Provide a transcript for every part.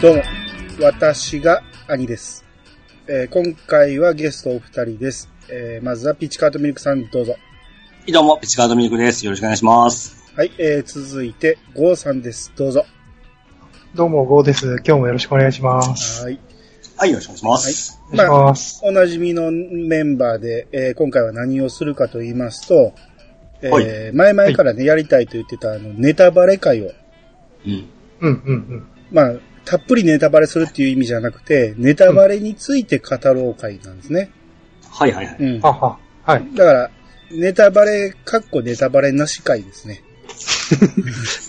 どうも、私が兄です。今回はゲストお二人です。まずはピチカートミルクさんどうぞ。どうも、ピチカートミルクです。よろしくお願いします。はい、続いてゴーさんです。どうぞ。どうも、ゴーです。今日もよろしくお願いします。はい。はい、よろしくお願いします。はい、おなじみのメンバーで、今回は何をするかと言いますと、前々からね、やりたいと言ってたネタバレ会を。うん。うんうんうん。まあ、たっぷりネタバレするっていう意味じゃなくて、ネタバレについて語ろう会なんですね。うん、はいはいはい。うん。はは。はい。だから、ネタバレ、かっこネタバレなし会ですね。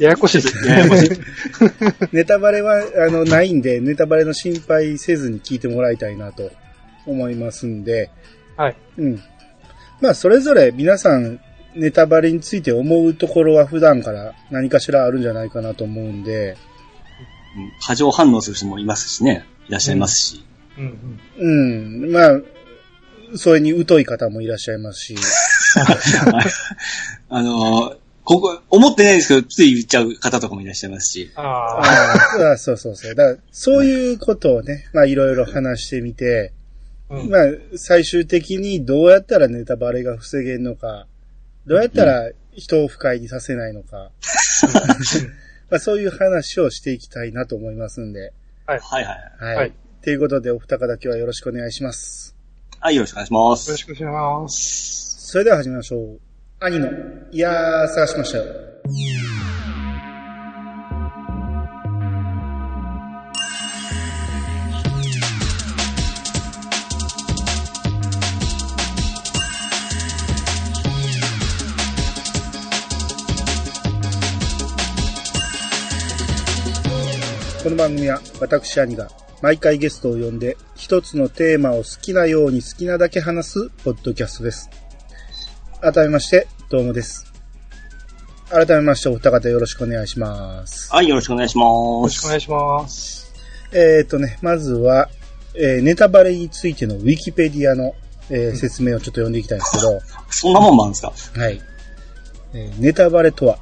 ややこしいですね。ややこしい。ネタバレは、ないんで、ネタバレの心配せずに聞いてもらいたいなと思いますんで。はい。うん。まあ、それぞれ皆さん、ネタバレについて思うところは普段から何かしらあるんじゃないかなと思うんで、過剰反応する人もいますしね、いらっしゃいますし、うん、うんうん、まあそれに疎い方もいらっしゃいますし、ここ思ってないですけどつい言っちゃう方とかもいらっしゃいますし、あそうそうそう、だからそういうことをね、まあいろいろ話してみて、うん、まあ最終的にどうやったらネタバレが防げるのか。どうやったら人を不快にさせないのか、まあ、そういう話をしていきたいなと思いますんで、はいはいはいはい。ということでお二方今日はよろしくお願いします。はい、よろしくお願いします。よろしくお願いします。それでは始めましょう。兄のいやー探しましたよ。この番組は私兄が毎回ゲストを呼んで一つのテーマを好きなように好きなだけ話すポッドキャストです。改めましてどうもです。改めましてお二方よろしくお願いします。はい、よろしくお願いします。よろしくお願いします。まずは、ネタバレについてのウィキペディアの、説明をちょっと読んでいきたいんですけどそんなもんもあるんですか。はい、ネタバレとは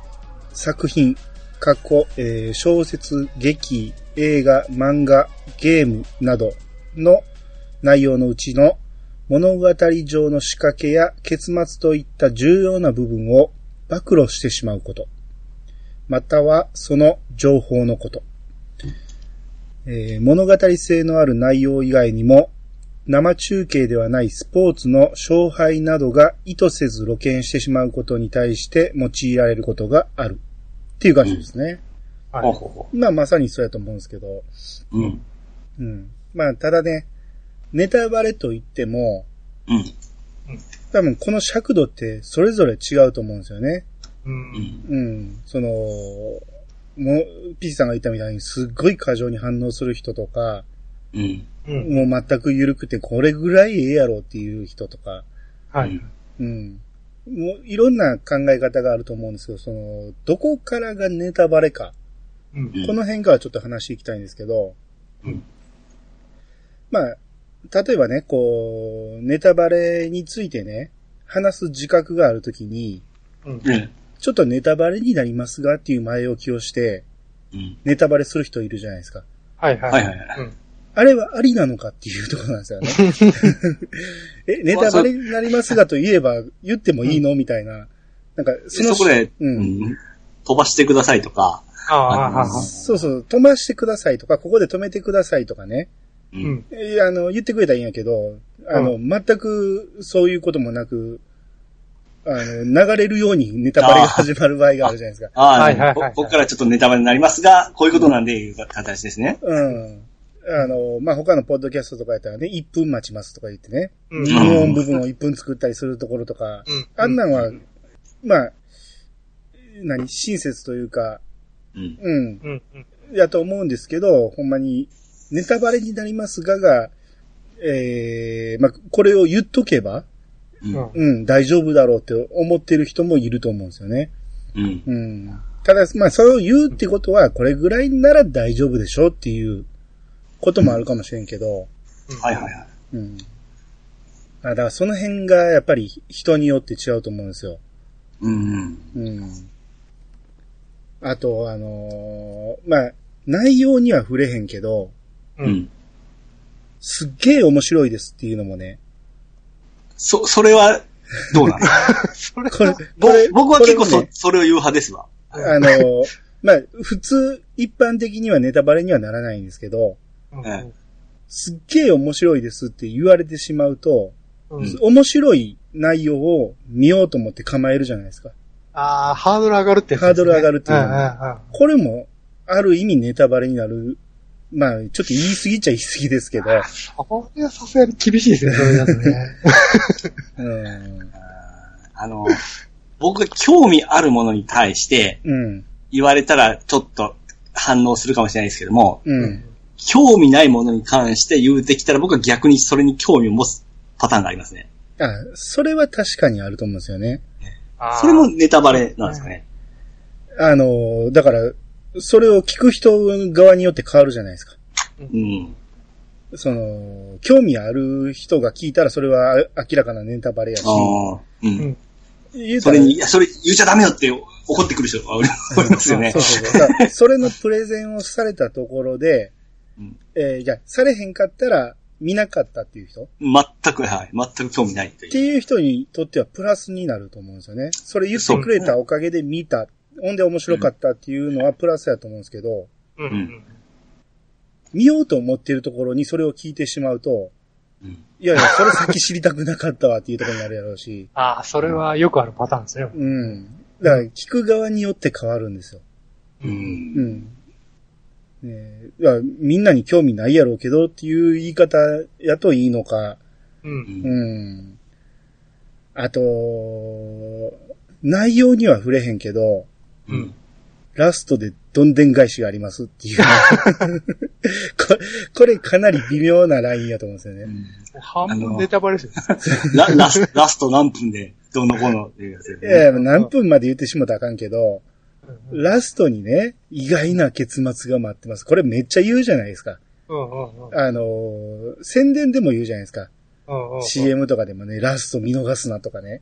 作品過去、小説、劇、映画、漫画、ゲームなどの内容のうちの物語上の仕掛けや結末といった重要な部分を暴露してしまうこと、またはその情報のこと、物語性のある内容以外にも生中継ではないスポーツの勝敗などが意図せず露見してしまうことに対して用いられることがあるっていう感じですね。うん、はい。まあまさにそうやと思うんですけど。うん。うん。まあただね、ネタバレといっても、うん。多分この尺度ってそれぞれ違うと思うんですよね。うん。うん。ピーさんが言ったみたいにすっごい過剰に反応する人とか、うん。もう全く緩くてこれぐらいええやろっていう人とか、はい。うん。もういろんな考え方があると思うんですけど、どこからがネタバレか、うん、この辺からちょっと話していきたいんですけど、うん、まあ、例えばね、こう、ネタバレについてね、話す自覚があるときに、うん、ちょっとネタバレになりますがっていう前置きをして、うん、ネタバレする人いるじゃないですか。はいはいはい。うんあれはありなのかっていうところなんですよね。ネタバレになりますがと言えば言ってもいいのみたいな。なんかそこで、うん、飛ばしてくださいとか。そうそう、飛ばしてくださいとか、ここで止めてくださいとかね。うん、言ってくれたらいいんやけど、全くそういうこともなく、流れるようにネタバレが始まる場合があるじゃないですか。はいはいはい。ここからちょっとネタバレになりますが、こういうことなんでいう形ですね。うん。まあ、他のポッドキャストとかやったらね、1分待ちますとか言ってね、無音部分を1分作ったりするところとか、あんなんは、まあ、親切というか、うん、やと思うんですけど、ほんまに、ネタバレになりますが、まあ、これを言っとけば、うん、大丈夫だろうって思ってる人もいると思うんですよね。うん。ただ、まあ、それを言うってことは、これぐらいなら大丈夫でしょっていう、こともあるかもしれんけど。はいはいはい。うん。だからその辺がやっぱり人によって違うと思うんですよ。うん。あと、まあ、内容には触れへんけど、うん。すっげえ面白いですっていうのもね。それは、どうなの僕は結構それを言う派ですわ。まあ、普通、一般的にはネタバレにはならないんですけど、うん、すっげえ面白いですって言われてしまうと、うん、面白い内容を見ようと思って構えるじゃないですか。ああ、ハードル上がるってやつですね。ハードル上がるっていうのは、うんうんうん。これも、ある意味ネタバレになる。まあ、ちょっと言い過ぎちゃ言い過ぎですけど。それはさすがに厳しいですね、それだとね。僕が興味あるものに対して、言われたらちょっと反応するかもしれないですけども、うん、興味ないものに関して言うてきたら僕は逆にそれに興味を持つパターンがありますね。あ、それは確かにあると思うんですよね。それもネタバレなんですかね。だから、それを聞く人側によって変わるじゃないですか。うん。興味ある人が聞いたらそれは明らかなネタバレやし。あ、うん。それ言っちゃダメよって怒ってくる人がおりますよね。そう。それのプレゼンをされたところで、じゃあされへんかったら見なかったっていう人？全く、はい。全く興味ないっていう。っていう人にとってはプラスになると思うんですよね。それ言ってくれたおかげで見た。ほんで面白かったっていうのはプラスやと思うんですけど、うん、見ようと思っているところにそれを聞いてしまうと、うん、いや、それ先知りたくなかったわっていうところになるやろうし。ああ、それはよくあるパターンですね。うん。だから聞く側によって変わるんですよ。うん。いや、みんなに興味ないやろうけどっていう言い方やといいのか。うん。うん。あと、内容には触れへんけど、うん、ラストでどんでん返しがありますっていうこれかなり微妙なラインやと思うんですよね。うん、半分ネタバレですよラスト何分でどのこのっていうやつ、ね。いや、何分まで言ってしもたらあかんけど、うんうん、ラストにね、意外な結末が待ってます。これめっちゃ言うじゃないですか。うんうんうん、宣伝でも言うじゃないですか、うんうんうん。CM とかでもね、ラスト見逃すなとかね。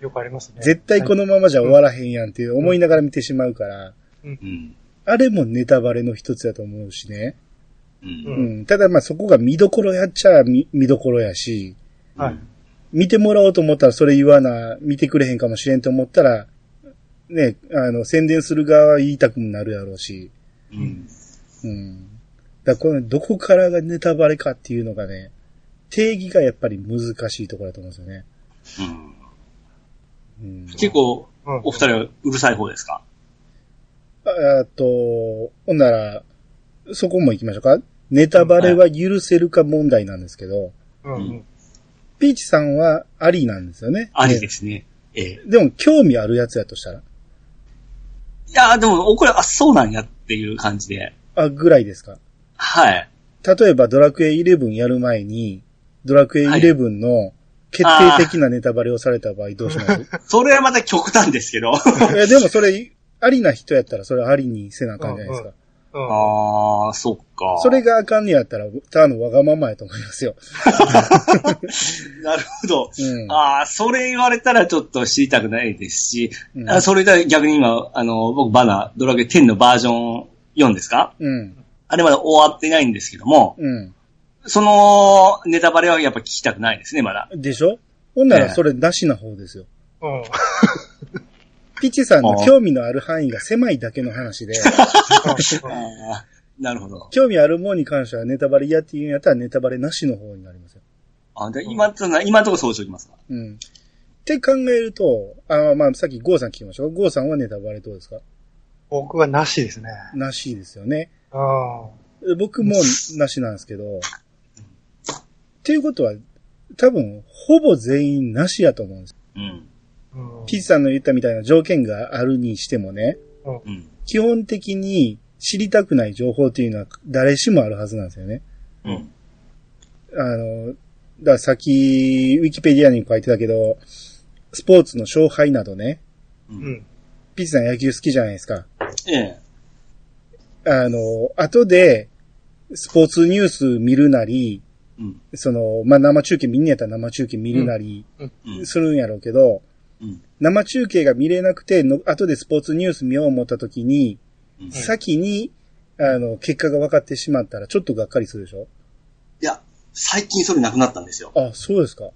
よくありますね。絶対このままじゃ終わらへんやんっていう思いながら見てしまうから、うん、あれもネタバレの一つだと思うしね。うんうん、ただまあそこが見どころやっちゃ見どころやし、はい、見てもらおうと思ったらそれ言わな、見てくれへんかもしれんと思ったら、ね、宣伝する側は言いたくもなるやろうし、うんうん、だからこのどこからがネタバレかっていうのがね、定義がやっぱり難しいところだと思うんですよね。うんうん、結構、お二人はうるさい方ですか？ほんなら、そこも行きましょうか。ネタバレは許せるか問題なんですけど、うん、ピーチさんはありなんですよね。ありですね。でも、興味あるやつやとしたら。いやでも、これ、そうなんやっていう感じで。ぐらいですか？はい。例えば、ドラクエ11やる前に、ドラクエ11の、はい、決定的なネタバレをされた場合どうします？それはまた極端ですけど。でもそれ、ありな人やったらそれはありにせなあかんじゃないですか。うんうん、ああ、そっか。それがあかんねやったら、他のわがままやと思いますよ。なるほど。うん、それ言われたらちょっと知りたくないですし、うん、それで逆に今、僕ドラクエ10のバージョン4ですか？うん。あれまだ終わってないんですけども、うん。その、ネタバレはやっぱ聞きたくないですね、まだ。でしょ？ほんならそれなしな方ですよ。ピチさんの興味のある範囲が狭いだけの話で。なるほど。興味あるものに関してはネタバレ嫌っていうんやったらネタバレなしの方になりますよ。今のところそうしておきますか。うん。って考えると、まあさっきゴーさん聞きましょう。ゴーさんはネタバレどうですか？僕はなしですね。なしですよね。僕もなしなんですけど。っていうことは、多分、ほぼ全員なしやと思うんです。うん。ピーチさんの言ったみたいな条件があるにしてもね、うん、基本的に知りたくない情報っていうのは誰しもあるはずなんですよね。うん。だからさっき、ウィキペディアに書いてたけど、スポーツの勝敗などね、うん。ピーチさん野球好きじゃないですか。ええ。後で、スポーツニュース見るなり、うん、まあ、生中継見んやったら生中継見るなりするんやろうけど、うんうん、生中継が見れなくて後でスポーツニュース見よう思った時に、うん、先に結果が分かってしまったらちょっとがっかりするでしょ？いや、最近それなくなったんですよ。あ、そうですか。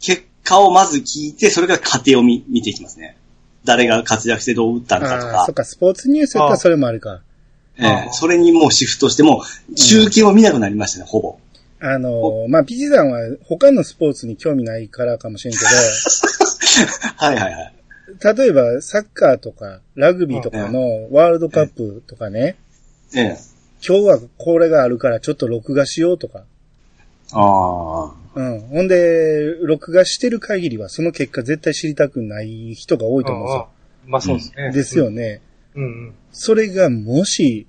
結果をまず聞いて、それから過程を見ていきますね。誰が活躍してどう打ったのかとか。あ、そっか、スポーツニュースやったらそれもあるか。それにもうシフトしても、中継を見なくなりましたね、ほぼ。まあ、ピチさんは他のスポーツに興味ないからかもしれんけど。はいはいはい。例えば、サッカーとか、ラグビーとかのワールドカップとかね。今日はこれがあるからちょっと録画しようとか。ああ。うん。ほんで、録画してる限りはその結果絶対知りたくない人が多いと思うんですよ。まあそうですね。ですよね。うんうん。それがもし、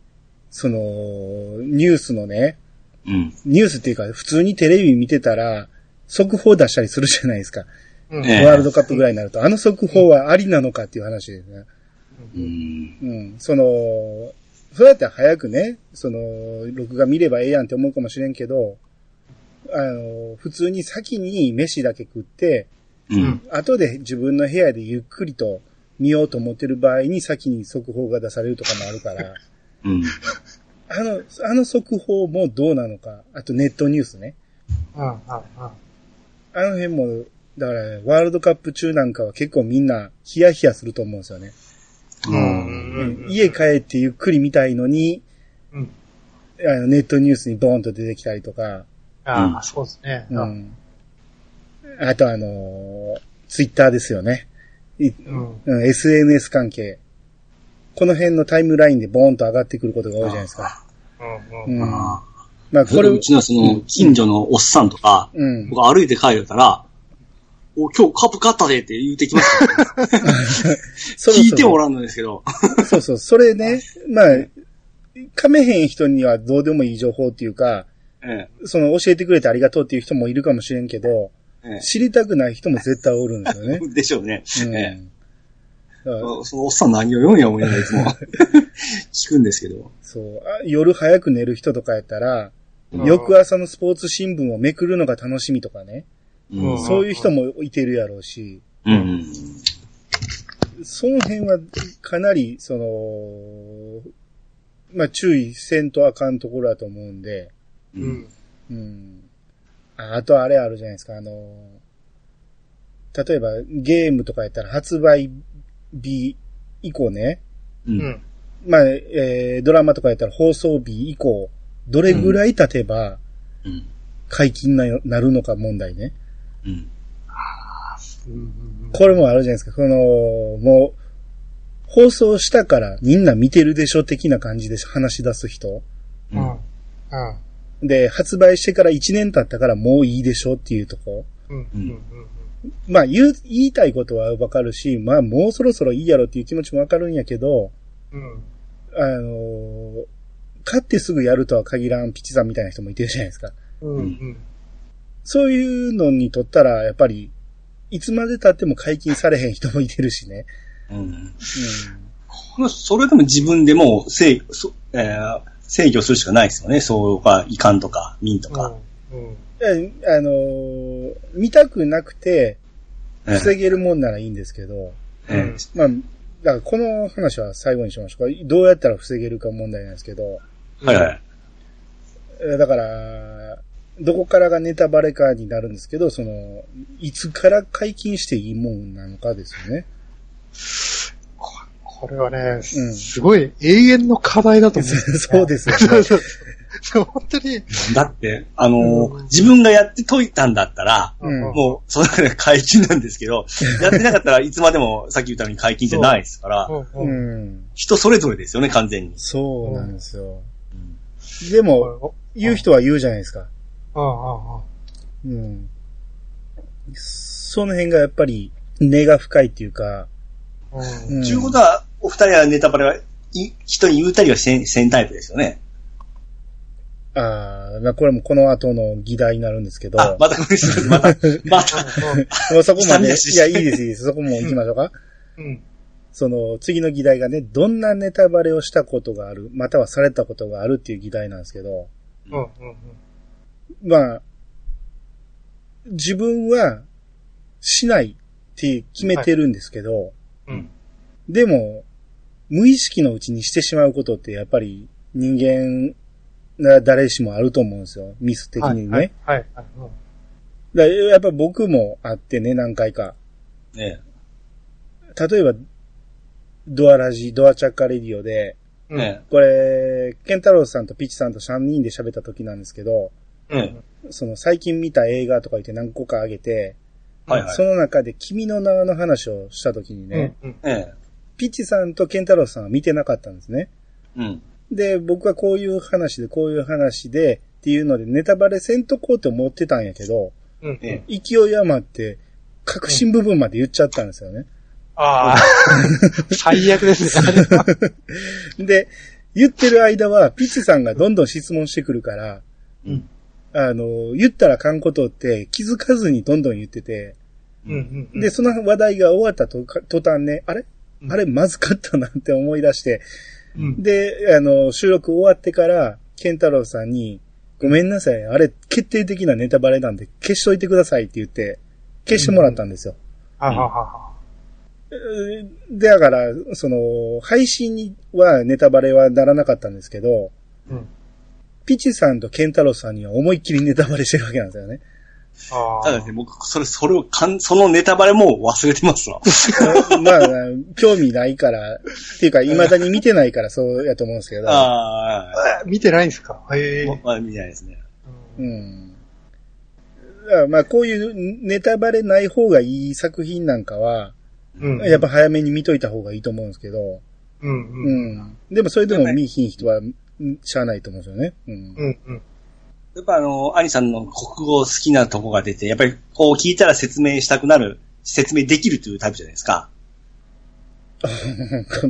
ニュースのね、ニュースっていうか普通にテレビ見てたら、速報出したりするじゃないですか。ワールドカップぐらいになると、あの速報はありなのかっていう話ですね。そうやって早くね、録画見ればええやんって思うかもしれんけど、普通に先に飯だけ食って、後で自分の部屋でゆっくりと見ようと思ってる場合に先に速報が出されるとかもあるから、あの速報もどうなのか、あとネットニュースね。あの辺も、だから、ね、ワールドカップ中なんかは結構みんなヒヤヒヤすると思うんですよね。家帰ってゆっくり見たいのに、ネットニュースにボーンと出てきたりとか。ああ、そうですね。あとツイッターですよね。SNS 関係。この辺のタイムラインでボーンと上がってくることが多いじゃないですか。まあこれうちの近所のおっさんとか、僕歩いて帰れたら、お、今日カップ買ったでって言うてきました、ね。聞いておらんのですけど。そうそう、それね、まあ、かめへん人にはどうでもいい情報っていうか、教えてくれてありがとうっていう人もいるかもしれんけど、知りたくない人も絶対おるんですよね。でしょうね。そのおっさん何を読んや思いながらいつも聞くんですけど。そう。夜早く寝る人とかやったら、翌朝のスポーツ新聞をめくるのが楽しみとかね。そういう人もいてるやろうし、その辺はかなりまあ注意せんとあかんところだと思うんで、あとあれあるじゃないですか、例えばゲームとかやったら発売日以降ね、まあ、ドラマとかやったら放送日以降どれぐらい経てば解禁になるのか問題ね。これもあるじゃないですか。もう、放送したからみんな見てるでしょ的な感じで話し出す人。で、発売してから1年経ったからもういいでしょっていうとこ。まあ、言いたいことはわかるし、まあ、もうそろそろいいやろっていう気持ちもわかるんやけど、買ってすぐやるとは限らんピチさんみたいな人もいてるじゃないですか。そういうのにとったら、やっぱり、いつまで経っても解禁されへん人もいてるしね。それでも自分でも制御するしかないですよね。そうか、いかんとか、民とか。見たくなくて、防げるもんならいいんですけど、まあ、だからこの話は最後にしましょうか。どうやったら防げるか問題なんですけど。だから、どこからがネタバレかになるんですけど、いつから解禁していいもんなのかですよね。これはね、すごい永遠の課題だと思うんですよ、ね。そうですよね。本当に。だって、自分がやって解いたんだったら、もう、その中で解禁なんですけど、やってなかったらいつまでも、さっき言ったように解禁じゃないですから、人それぞれですよね、完全に。そうなんですよ。でも、言う人は言うじゃないですか。その辺がやっぱり根が深いっていうか。ちゅうことは、お二人はネタバレは人に言うたりはせんタイプですよね。これもこの後の議題になるんですけど。またこれです。そこまで。いや、いいです、いいです。そこも行きましょうか。次の議題がね、どんなネタバレをしたことがある、またはされたことがあるっていう議題なんですけど。まあ、自分はしないって決めてるんですけど、でも無意識のうちにしてしまうことってやっぱり人間が誰しもあると思うんですよ。ミス的にね。はい。はいはいはい、やっぱ僕もあってね、何回か。ねえ。例えば、ドアチャッカレディオで、ね、これ、ケンタロウさんとピチさんと3人で喋った時なんですけど、うん、その最近見た映画とか言って何個かあげて、はいはい、その中で君の名の話をした時にね、うんうん、ピチさんとケンタロウさんは見てなかったんですね、うん、で僕はこういう話でっていうのでネタバレせんとこうって思ってたんやけど、うんうん、勢い余って核心部分まで言っちゃったんですよね、うん、ああ最悪ですねで言ってる間はピチさんがどんどん質問してくるから、うん言ったらあかんことって気づかずにどんどん言ってて、うんうんうん、で、その話題が終わった途端ね、あれまずかったなって思い出して、うん、で、収録終わってから、ケンタロウさんに、ごめんなさい、あれ決定的なネタバレなんで消しといてくださいって言って、消してもらったんですよ。うんうん、ははは。だから、その、配信にはネタバレはならなかったんですけど、うんピチさんとケンタロウさんには思いっきりネタバレしてるわけなんですよね。ああ。ただね、僕、それをそのネタバレも忘れてますわ。まあ、興味ないから、っていうか、未だに見てないからそうやと思うんですけど。ああ。見てないんですか？へえ。まあ、見てないですね。うん。だからまあ、こういうネタバレない方がいい作品なんかは、うん、やっぱ早めに見といた方がいいと思うんですけど。うん、うん。うん。でも、それでも見ひん人は、しゃあないと思うんですよね。うん。うんうん。やっぱ兄さんの国語好きなとこが出て、やっぱりこう聞いたら説明できるというタイプじゃないですか。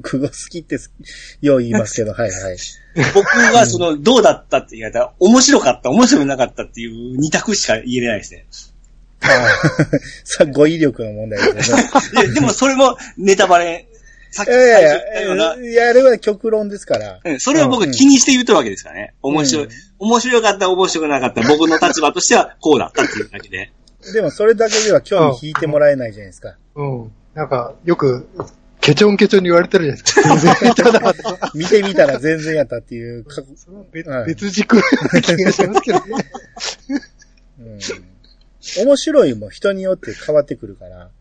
国語好きってよう言いますけど、はいはい。僕はどうだったって言われたら、面白かった、面白くなかったっていう二択しか言えれないですね。語彙力の問題ですね。でもそれもネタバレ。さっき最初言ったような。いや、あれは極論ですから。うん、それを僕気にして言ってるわけですからね。面白かった、面白くなかった。僕の立場としてはこうだったっていうだけで。でもそれだけでは興味引いてもらえないじゃないですか。うん。なんか、よく、ケチョンに言われてるじゃないですか。見てみたら全然やったっていう。それは 別軸な気がしますけどね。うん。面白いも人によって変わってくるから。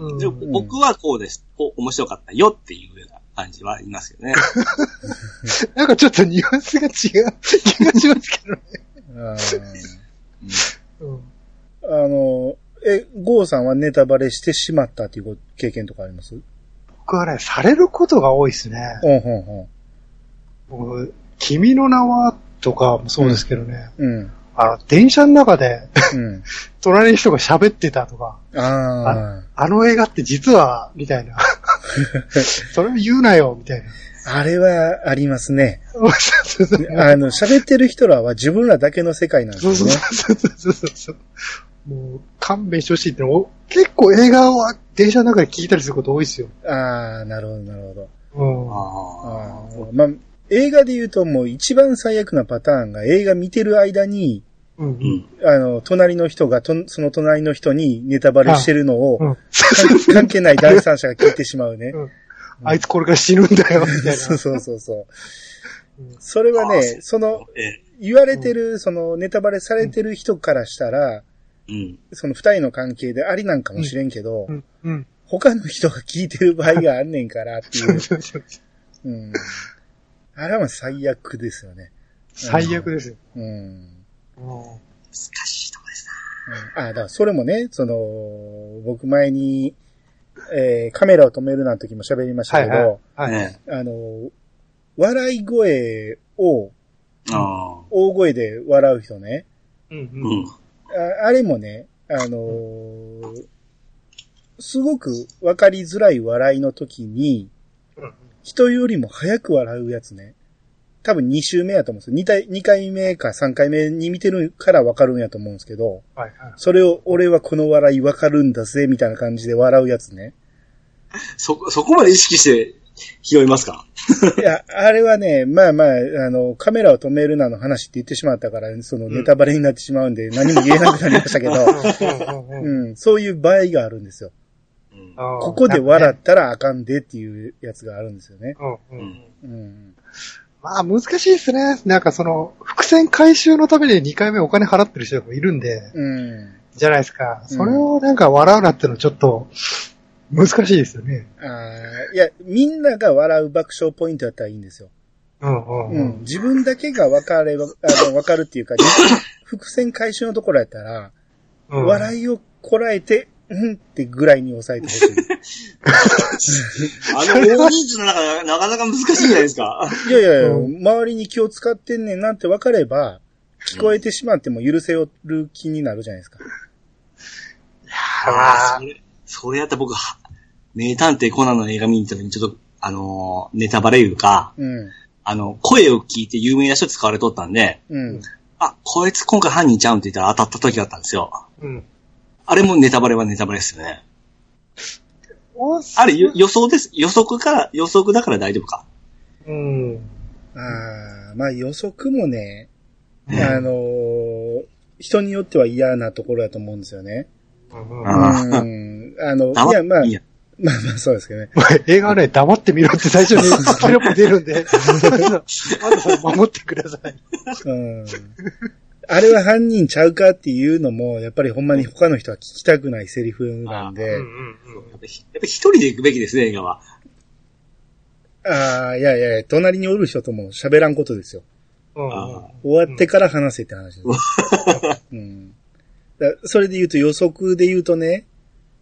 うん、僕はこうです。こう面白かったよっていうような感じはいますよね。なんかちょっとニュアンスが違う気がしますけどね。うん、ゴーさんはネタバレしてしまったっていう経験とかあります？僕はね、されることが多いですね。僕、君の名はとかもそうですけどね。うん、電車の中で、うん、隣の人が喋ってたとか、あの映画って実は、みたいな。それ言うなよ、みたいな。あれはありますね。喋ってる人らは自分らだけの世界なんですね。そう。もう、勘弁してほしいっての結構映画は電車の中で聞いたりすること多いですよ。ああ、なるほど、なるほど。まあ、映画で言うともう一番最悪なパターンが映画見てる間に、うんうん、隣の人がその隣の人にネタバレしてるのを、うん、関係ない第三者が聞いてしまうね。うん、あいつこれから死ぬんだよ、みたいな。そう。うん、それはね、言われてる、ネタバレされてる人からしたら、うん、二人の関係でありなんかもしれんけど、他の人が聞いてる場合があんねんからっていう。うん、あれは最悪ですよね。最悪ですよ。うん難しいとこですな、うん、だからそれもね、僕前に、カメラを止めるなんて時も喋りましたけど、笑い声を、大声で笑う人ね。うんうん、あれもね、すごくわかりづらい笑いの時に、人よりも早く笑うやつね。多分2週目やと思うんですよ。2回目か3回目に見てるから分かるんやと思うんですけど、はいはい、それを俺はこの笑い分かるんだぜみたいな感じで笑うやつね。そこまで意識して拾いますか？いや、あれはね、まあ、カメラを止めるなの話って言ってしまったから、ネタバレになってしまうんで何も言えなくなりましたけど、うん、そういう場合があるんですよ。うん、ここで笑ったらあかんでっていうやつがあるんですよね。うん。まあ難しいですね。なんかその伏線回収のために2回目お金払ってる人もいるんで、うん、じゃないですか。それをなんか笑うなってのちょっと難しいですよね。いや、みんなが笑う爆笑ポイントだったらいいんですよ。うんうんうんうん、自分だけが分かるっていうか、伏線回収のところやったら、うん、笑いをこらえて、うんってぐらいに抑えてほしい。あの大人数の中でなかなか難しいじゃないですか。いやいや、うん、周りに気を使ってんねんなんて分かれば、聞こえてしまっても許せる気になるじゃないですか。いやー、それやったら僕、名探偵コナンの映画見に行った時にちょっと、ネタバレいうか、うん、声を聞いて有名な人使われとったんで、うん、あ、こいつ今回犯人ちゃうんって言ったら当たった時だったんですよ。うんあれもネタバレですよね。あれ予想です。予測だから大丈夫か。ああ、まあ予測もね、人によっては嫌なところだと思うんですよね。いやまあ。まあまあそうですけどね。映画はね、黙ってみろって最初にテロップ出るんで、守ってください。うんあれは犯人ちゃうかっていうのも、やっぱりほんまに他の人は聞きたくないセリフなんで。やっぱり一人で行くべきですね、映画は。ああ、いやいや、隣におる人とも喋らんことですよ。終わってから話せって話です。うん、だそれで言うと予測で言うとね、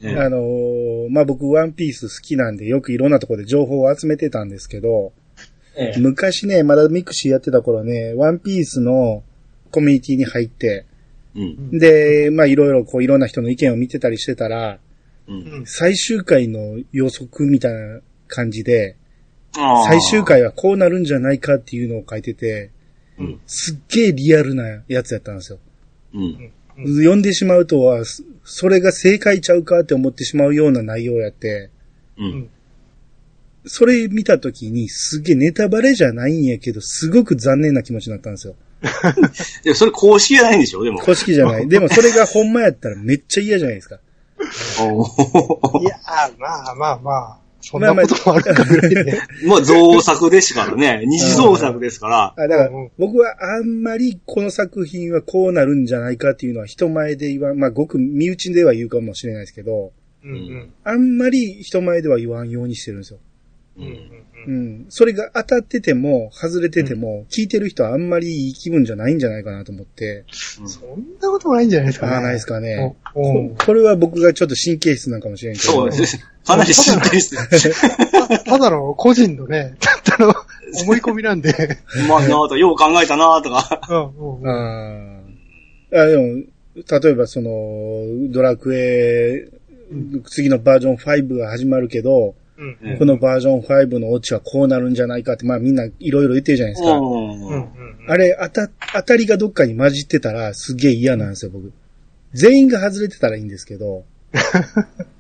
まあ、僕ワンピース好きなんでよくいろんなところで情報を集めてたんですけど、昔ね、まだミクシーやってた頃ね、ワンピースのコミュニティに入って、うん、で、まあいろいろこういろんな人の意見を見てたりしてたら、うん、最終回の予測みたいな感じで、最終回はこうなるんじゃないかっていうのを書いてて、うん、すっげえリアルなやつやったんですよ。うん、読んでしまうとは、それが正解ちゃうかって思ってしまうような内容やって、うん、それ見たときにすっげえネタバレじゃないんやけど、すごく残念な気持ちになったんですよ。でもそれ公式じゃないんでしょでも。公式じゃない。でもそれがほんまやったらめっちゃ嫌じゃないですか。いやー、まあまあまあ。そんなこともあるかぐらいで、ね。まあ造作ですからね。二次造作ですから。あだから僕はあんまりこの作品はこうなるんじゃないかっていうのは人前で言わん、まあごく身内では言うかもしれないですけど、うんうん、あんまり人前では言わんようにしてるんですよ。うん、それが当たってても外れてても、うん、聞いてる人はあんまりいい気分じゃないんじゃないかなと思って、うん、そんなこともないんじゃないですかね。ないですかね。これは僕がちょっと神経質なんかもしれんけど。そうですね。かなり神経質。ただの個人のね、ただの思い込みなんで。うまいなぁと、よう考えたなぁとか。でも例えばそのドラクエ、次のバージョン5が始まるけど。このバージョン5のオチはこうなるんじゃないかって、まあみんないろいろ言ってるじゃないですか。あれ、当たりがどっかに混じってたらすげえ嫌なんですよ、僕。全員が外れてたらいいんですけど。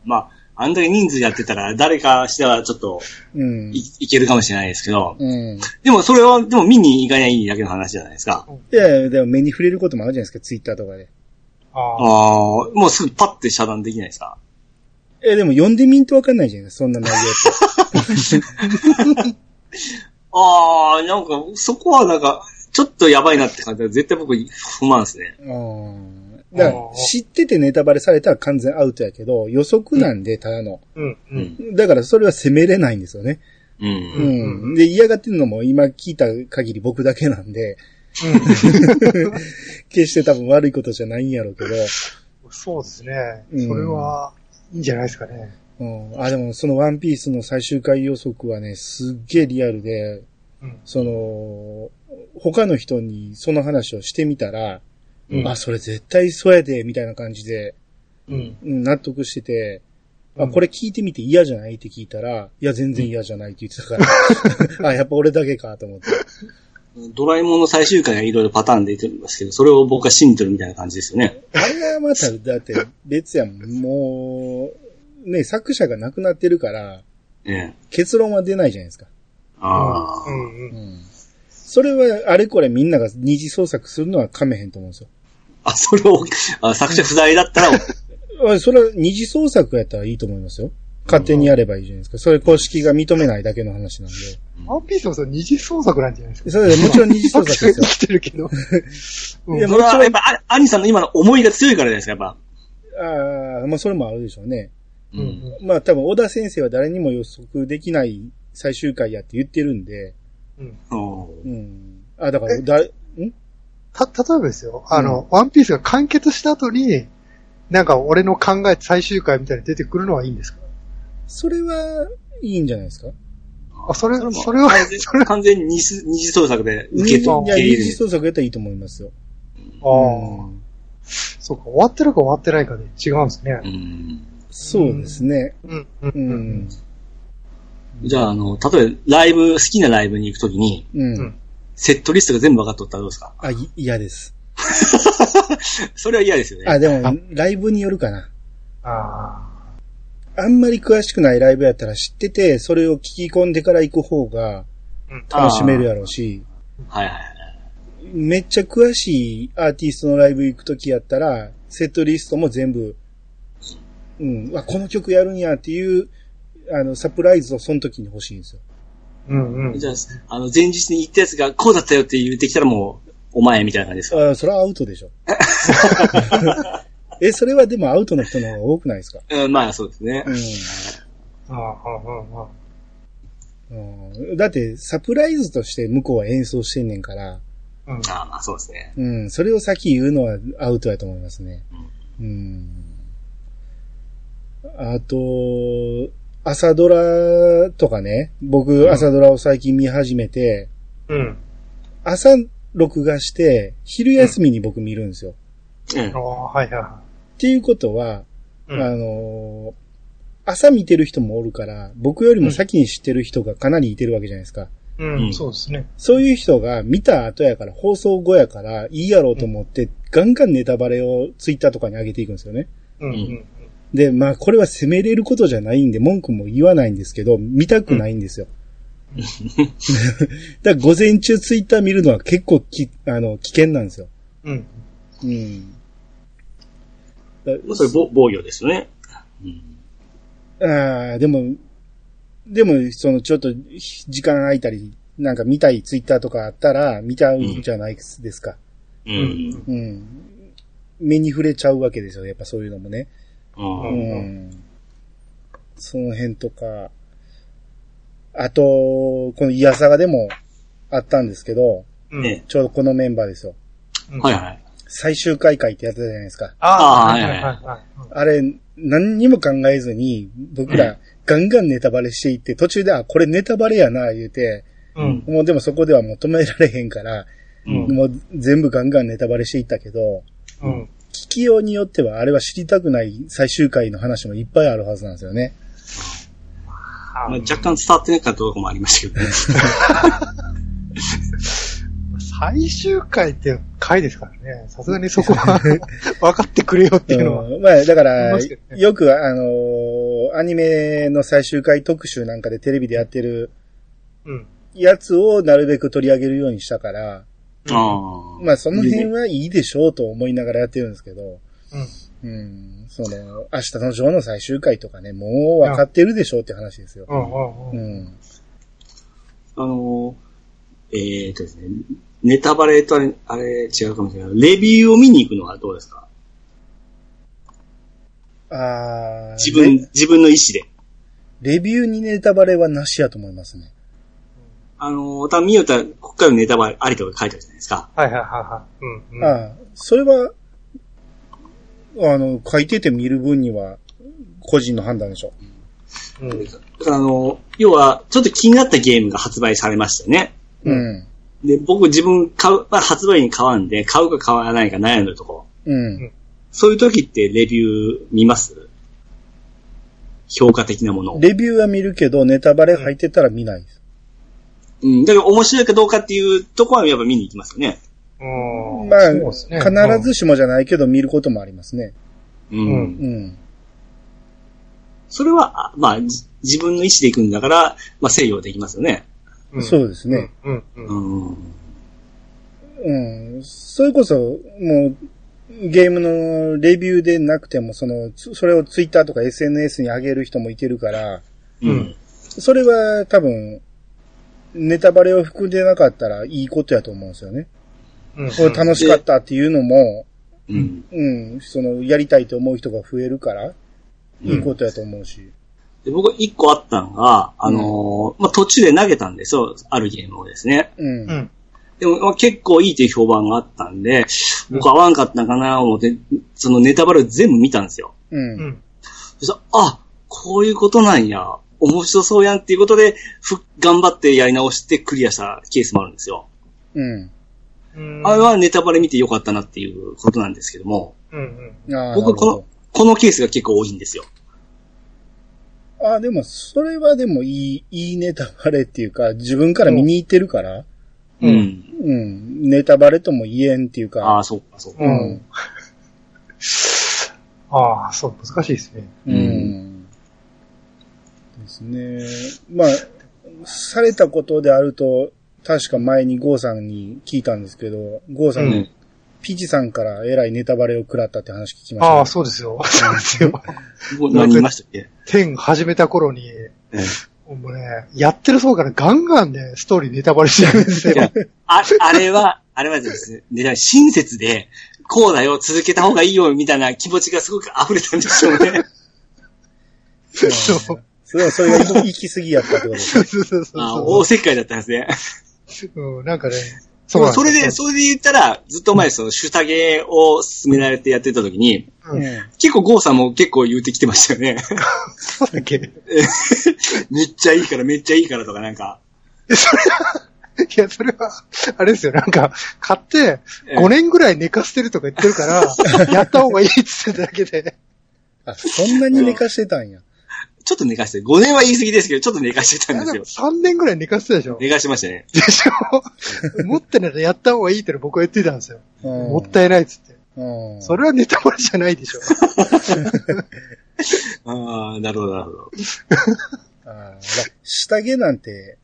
まあ、あんだけ人数やってたら誰かしてはちょっといけるかもしれないですけど。でもそれは、でも見に行かないだけの話じゃないですか。いやいや、でも目に触れることもあるじゃないですか、ツイッターとかで。もうすぐパッて遮断できないですか？でも読んでみんとわかんないじゃないですか、そんな内容って。なんか、そこはなんか、ちょっとやばいなって感じは絶対僕不満ですね。だから知っててネタバレされたら完全アウトやけど、予測なんで、ただの。だからそれは責めれないんですよね。で、嫌がってるのも今聞いた限り僕だけなんで、決して多分悪いことじゃないんやろうけど。そうですね。それは、いいんじゃないですかね。でもそのワンピースの最終回予測はね、すっげえリアルで、その、他の人にその話をしてみたら、あ、それ絶対そうやで、みたいな感じで、納得してて、あ、これ聞いてみて嫌じゃないって聞いたら、いや、全然嫌じゃないって言ってたから、あ、やっぱ俺だけかと思って。ドラえもんの最終回がいろいろパターン出てるんですけど、それを僕は信じてるみたいな感じですよね。あれはまた、だって別やもん。もう、ね、作者が亡くなってるから、結論は出ないじゃないですか。それは、あれこれみんなが二次創作するのはかめへんと思うんですよ。それを、作者不在だったら、それは二次創作やったらいいと思いますよ。勝手にやればいいじゃないですか。それ公式が認めないだけの話なんで。ワンピースはそれ二次創作なんじゃないですか。そうです。もちろん二次創作ですよ。生きてるけど。いや、それはやっぱ、アニさんの今の思いが強いからですね、やっぱ。ああ、まあそれもあるでしょうね。うん、まあ多分、小田先生は誰にも予測できない最終回やって言ってるんで。うん。うん。あ、だから、例えばですよ、ワンピースが完結した後に、なんか俺の考え最終回みたいに出てくるのはいいんですか？それはいいんじゃないですか？あ、それは完全に二次創作で受け取っている。二次創作やったらいいと思いますよ。ああ、うん。そうか、終わってるか終わってないかで違うんですね。うん、そうですね。うん。うんうんうん、じゃあ、例えば好きなライブに行くときに、うん、セットリストが全部分かっとったらどうですか？あ、嫌です。それは嫌ですよね。あ、でも、ライブによるかな。あんまり詳しくないライブやったら知ってて、それを聞き込んでから行く方が楽しめるやろうし。はいはい。めっちゃ詳しいアーティストのライブ行くときやったら、セットリストも全部、うん、あ、この曲やるんやっていう、サプライズをその時に欲しいんですよ。うんうん。じゃあ、前日に行ったやつがこうだったよって言ってきたらもう、お前みたいな感じですか？あ、それはアウトでしょ。え、それはでもアウトの人の方が多くないですか？うん、まあそうですね。うん。うん、だってサプライズとして向こうは演奏してんねんから。うん、あ、まあそうですね。うん、それを先言うのはアウトだと思いますね。うん。あと朝ドラとかね、僕朝ドラを最近見始めて、うん、朝録画して、昼休みに僕見るんですよ。うん。はいはい。っていうことは、うん、朝見てる人もおるから、僕よりも先に知ってる人がかなりいてるわけじゃないですか。うん、そうですね。そういう人が見た後やから、放送後やから、いいやろうと思って、ガンガンネタバレをツイッターとかに上げていくんですよね。うんうん、で、まあ、これは責めれることじゃないんで、文句も言わないんですけど、見たくないんですよ。うんだから午前中ツイッター見るのは結構危険なんですよ。うん。うん。それ防御ですよね。うん、ああ、でも、ちょっと、時間空いたり、なんか見たいツイッターとかあったら、見ちゃうんじゃないですか。うん。うん。うん、目に触れちゃうわけですよ、やっぱそういうのもね。うん。その辺とか、あと、このイヤサガでもあったんですけど、ね、ちょうどこのメンバーですよ。はいはい。最終回会ってやったじゃないですか。ああ、はいはいはい。あれ、何にも考えずに、僕らガンガンネタバレしていって、途中で、あ、これネタバレやな、言うて、うん、もうでもそこではもう止められへんから、うん、もう全部ガンガンネタバレしていったけど、うん、聞きようによってはあれは知りたくない最終回の話もいっぱいあるはずなんですよね。まあ、若干伝わってなかったところもありましたけどね。最終回って回ですからね。さすがにそこは分かってくれよっていうのは。まあだから、よくアニメの最終回特集なんかでテレビでやってるやつをなるべく取り上げるようにしたから、うん、まあその辺はいいでしょうと思いながらやってるんですけど、うんうん、明日のジョーの最終回とかね、もう分かってるでしょうって話ですよ。うん、ですね、ネタバレとあれ違うかもしれない。レビューを見に行くのはどうですか？自分の意思で。レビューにネタバレはなしやと思いますね。たぶん見よったら、こっからネタバレありとか書いてあるじゃないですか。はいはいはいはい。うんうん、それは、書いてて見る分には、個人の判断でしょ。うん。要は、ちょっと気になったゲームが発売されましたね。うん。で、僕自分発売に買わんで、買うか買わないか悩んでるとこ。うん。そういう時ってレビュー見ます？評価的なもの。レビューは見るけど、ネタバレ入ってたら見ないです。うん。だから面白いかどうかっていうとこはやっぱ見に行きますよね。まあ、ね、必ずしもじゃないけど見ることもありますね。うん。うん。それは、まあ、自分の意思で行くんだから、まあ、制御できますよね。うん、そうですね。うん。うん。それこそ、もう、ゲームのレビューでなくても、それをツイッターとか SNS に上げる人もいてるから、うん。それは多分、ネタバレを含んでなかったらいいことやと思うんですよね。うん。これ楽しかったっていうのも、うん。うん。やりたいと思う人が増えるから、いいことやと思うし。で僕一個あったのが、まあ、途中で投げたんですよ、あるゲームをですね。うん。でも、まあ、結構いいという評判があったんで、僕合わんかったかなと思って、そのネタバレを全部見たんですよ。うん。そしたら、あ、こういうことなんや、面白そうやんっていうことで、頑張ってやり直してクリアしたケースもあるんですよ。うん。あれはネタバレ見てよかったなっていうことなんですけども、うんうん、僕このケースが結構多いんですよ。あ、でもそれはでもいいネタバレっていうか自分から見に行ってるから、うんうん、ネタバレとも言えんっていうか、ああそうかそうか、うん、ああそう難しいですね、うん、うん、ですね、まあされたことであると。確か前にゴーさんに聞いたんですけど、ゴーさん、うん、ピチさんからえらいネタバレを食らったって話聞きました、ね。ああ、そうですよ。そうですよ。何言いましたっけ？10始めた頃に、もうね、やってるそうからガンガンね、ストーリーネタバレしてるんですよ。あれはですね、親切で、こうだよ、続けた方がいいよ、みたいな気持ちがすごく溢れたんでしょうね。そう。それが行き過ぎやったってことですね。そう。ああ、大せっかいだったんですね。うん、なんかね。それで言ったら、ずっと前、シュタゲを進められてやってた時に、うん、結構ゴーさんも結構言うてきてましたよね。そうだっけめっちゃいいから、めっちゃいいからとかなんか。それは、あれですよ、なんか、買って、5年ぐらい寝かせてるとか言ってるから、やった方がいいって言ってただけで。あ、そんなに寝かしてたんや。ちょっと寝かして、5年は言い過ぎですけど、ちょっと寝かしてたんですよ。3年ぐらい寝かしてたでしょ。寝かしてましたね。でしょ持ってないとやった方がいいっての僕は言ってたんですよ。もったいないっつって。それはネタバレじゃないでしょ。ああ、なるほど、なるほど。下着なんて、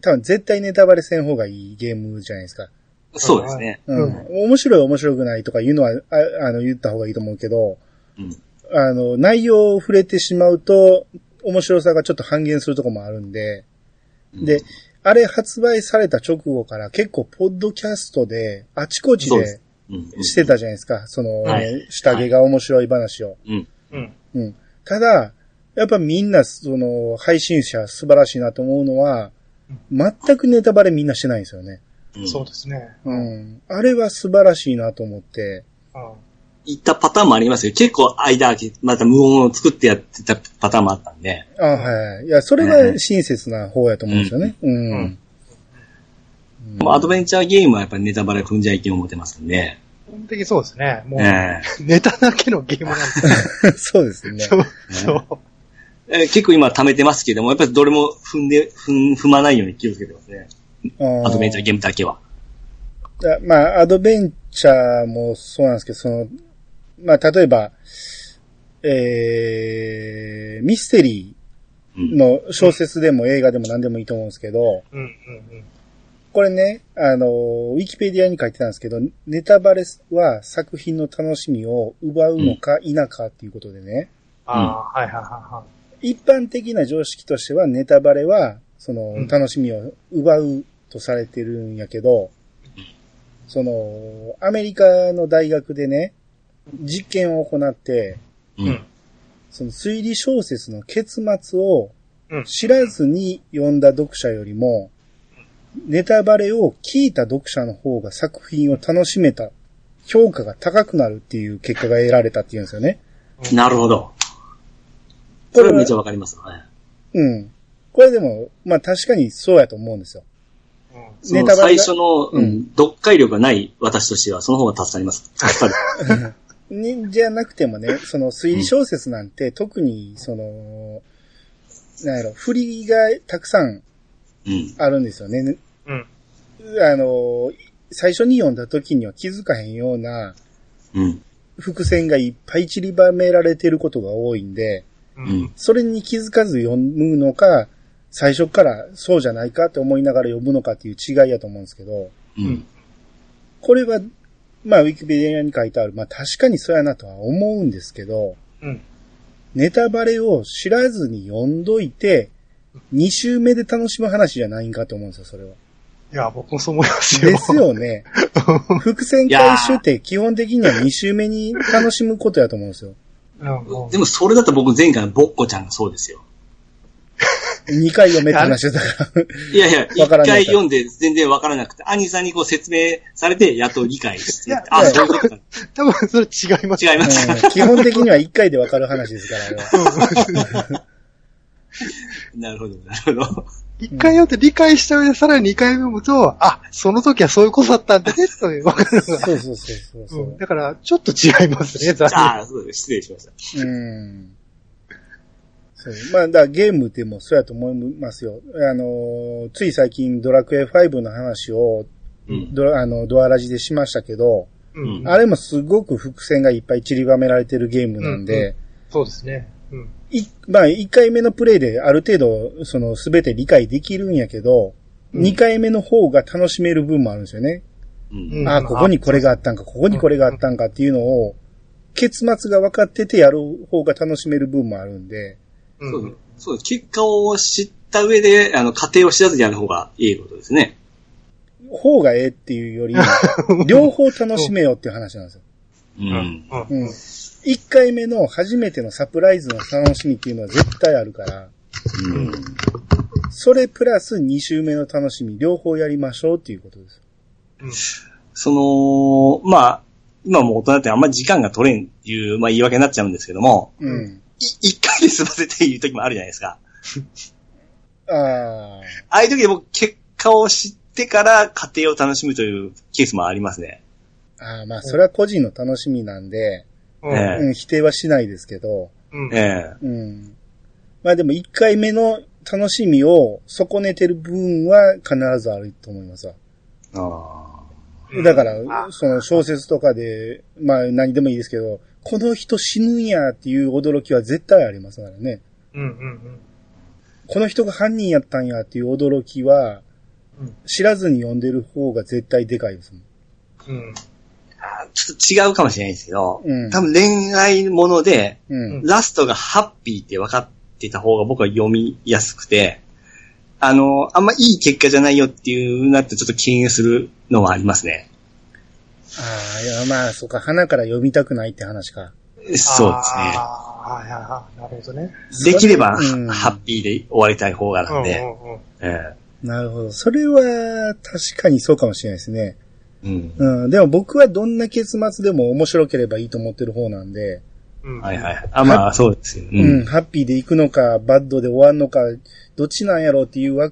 多分絶対ネタバレせん方がいいゲームじゃないですか。そうですね。うん。面白い面白くないとか言うのは、言った方がいいと思うけど、うん内容を触れてしまうと、面白さがちょっと半減するとこもあるんで、うん、で、あれ発売された直後から結構ポッドキャストで、あちこちでしてたじゃないですか、はい、下着が面白い話を。はいうんうん、ただ、やっぱみんな、配信者素晴らしいなと思うのは、全くネタバレみんなしてないんですよね。うん、そうですね、うん。あれは素晴らしいなと思って、いったパターンもありますよ。結構間空け、また無音を作ってやってたパターンもあったんで。ああ、はい。いや、それが親切な方やと思うんですよね。うん。うんうん、アドベンチャーゲームはやっぱりネタバレ踏んじゃいけん思ってますんで。基本的にそうですね。もう、ネタだけのゲームなんで。そうですね。そう。結構今溜めてますけども、やっぱりどれも踏まないように気をつけてますね。アドベンチャーゲームだけは。まあ、アドベンチャーもそうなんですけど、まあ、例えば、ミステリーの小説でも映画でも何でもいいと思うんですけど、うんうんうん、これね、ウィキペディアに書いてたんですけど、ネタバレは作品の楽しみを奪うのか否かっていうことでね。うん、ああ、はいはいはい。一般的な常識としては、ネタバレは、楽しみを奪うとされてるんやけど、アメリカの大学でね、実験を行って、うん、推理小説の結末を知らずに読んだ読者よりも、ネタバレを聞いた読者の方が作品を楽しめた評価が高くなるっていう結果が得られたっていうんですよね。なるほど。これめっちゃわかりますね。うん。これでも、まあ確かにそうやと思うんですよ。ネタバレ最初の、うん、読解力がない私としてはその方が助かります。助かる。にじゃなくてもね、推理小説なんて、うん、特になんやろ、振りがたくさんあるんですよね。うん、最初に読んだ時には気づかへんような伏線がいっぱい散りばめられてることが多いんで、うん、それに気づかず読むのか、最初からそうじゃないかって思いながら読むのかっていう違いやと思うんですけど、うん、これはまあウィキペディアに書いてある、まあ確かにそうやなとは思うんですけど、うん、ネタバレを知らずに読んどいて、2週目で楽しむ話じゃないんかと思うんですよ、それは。いや、僕もそう思いますよ。ですよね。伏線回収って基本的には2週目に楽しむことやと思うんですよ。でもそれだと僕前回のボッコちゃんがそうですよ。2回読めって話だから。いやいや、1回読んで全然わからなくて、兄さんにこう説明されて、やっと理解して。あ、そういうことか。多分それ違います。違います、基本的には1回でわかる話ですから。なるほど、なるほど。一回読んで理解した上でさらに二回目もと、あ、その時はそういうことだったんだね、というわかるのが。そうそうそうそう、だから、ちょっと違いますね、残念。ああ、そうです。失礼しました。そう。まあ、だからゲームでもそうやと思いますよ。つい最近ドラクエ5の話を、ドアラジでしましたけど、あれもすごく伏線がいっぱい散りばめられてるゲームなんで、そうですね。まあ、1回目のプレイである程度、その全て理解できるんやけど、2回目の方が楽しめる分もあるんですよね。あ、ここにこれがあったんか、ここにこれがあったんかっていうのを、結末が分かっててやる方が楽しめる分もあるんで。そうです。結果を知った上で、過程を知らずにやる方がいいことですね。方がええっていうより、両方楽しめよっていう話なんですよ。1回目の初めてのサプライズの楽しみっていうのは絶対あるから、それプラス2週目の楽しみ両方やりましょうっていうことです。まあ、今も大人ってあんまり時間が取れんっていう、まあ、言い訳になっちゃうんですけども、1回で済ませていう時もあるじゃないですか。ああいう時で僕結果を知ってから過程を楽しむというケースもありますね。ああ、まあ、それは個人の楽しみなんで、否定はしないですけど。まあでも1回目の楽しみを損ねてる分は必ずあると思いますわ。だから、その小説とかで、まあ何でもいいですけど、この人死ぬんやっていう驚きは絶対ありますからね。この人が犯人やったんやっていう驚きは、知らずに読んでる方が絶対でかいですもん。ちょっと違うかもしれないですけど、多分恋愛もので、ラストがハッピーって分かってた方が僕は読みやすくて、あんまいい結果じゃないよっていうなってちょっと敬遠するのはありますね。ああ、いや、まあ、そうか、花から読みたくないって話か。そうですね。なるほどね。できれば、ハッピーで終わりたい方がなんで。なるほど。それは、確かにそうかもしれないですね。でも僕はどんな結末でも面白ければいいと思ってる方なんで。あ、まあ、そうですよね。ハッピーで行くのか、バッドで終わんのか、どっちなんやろっていう、な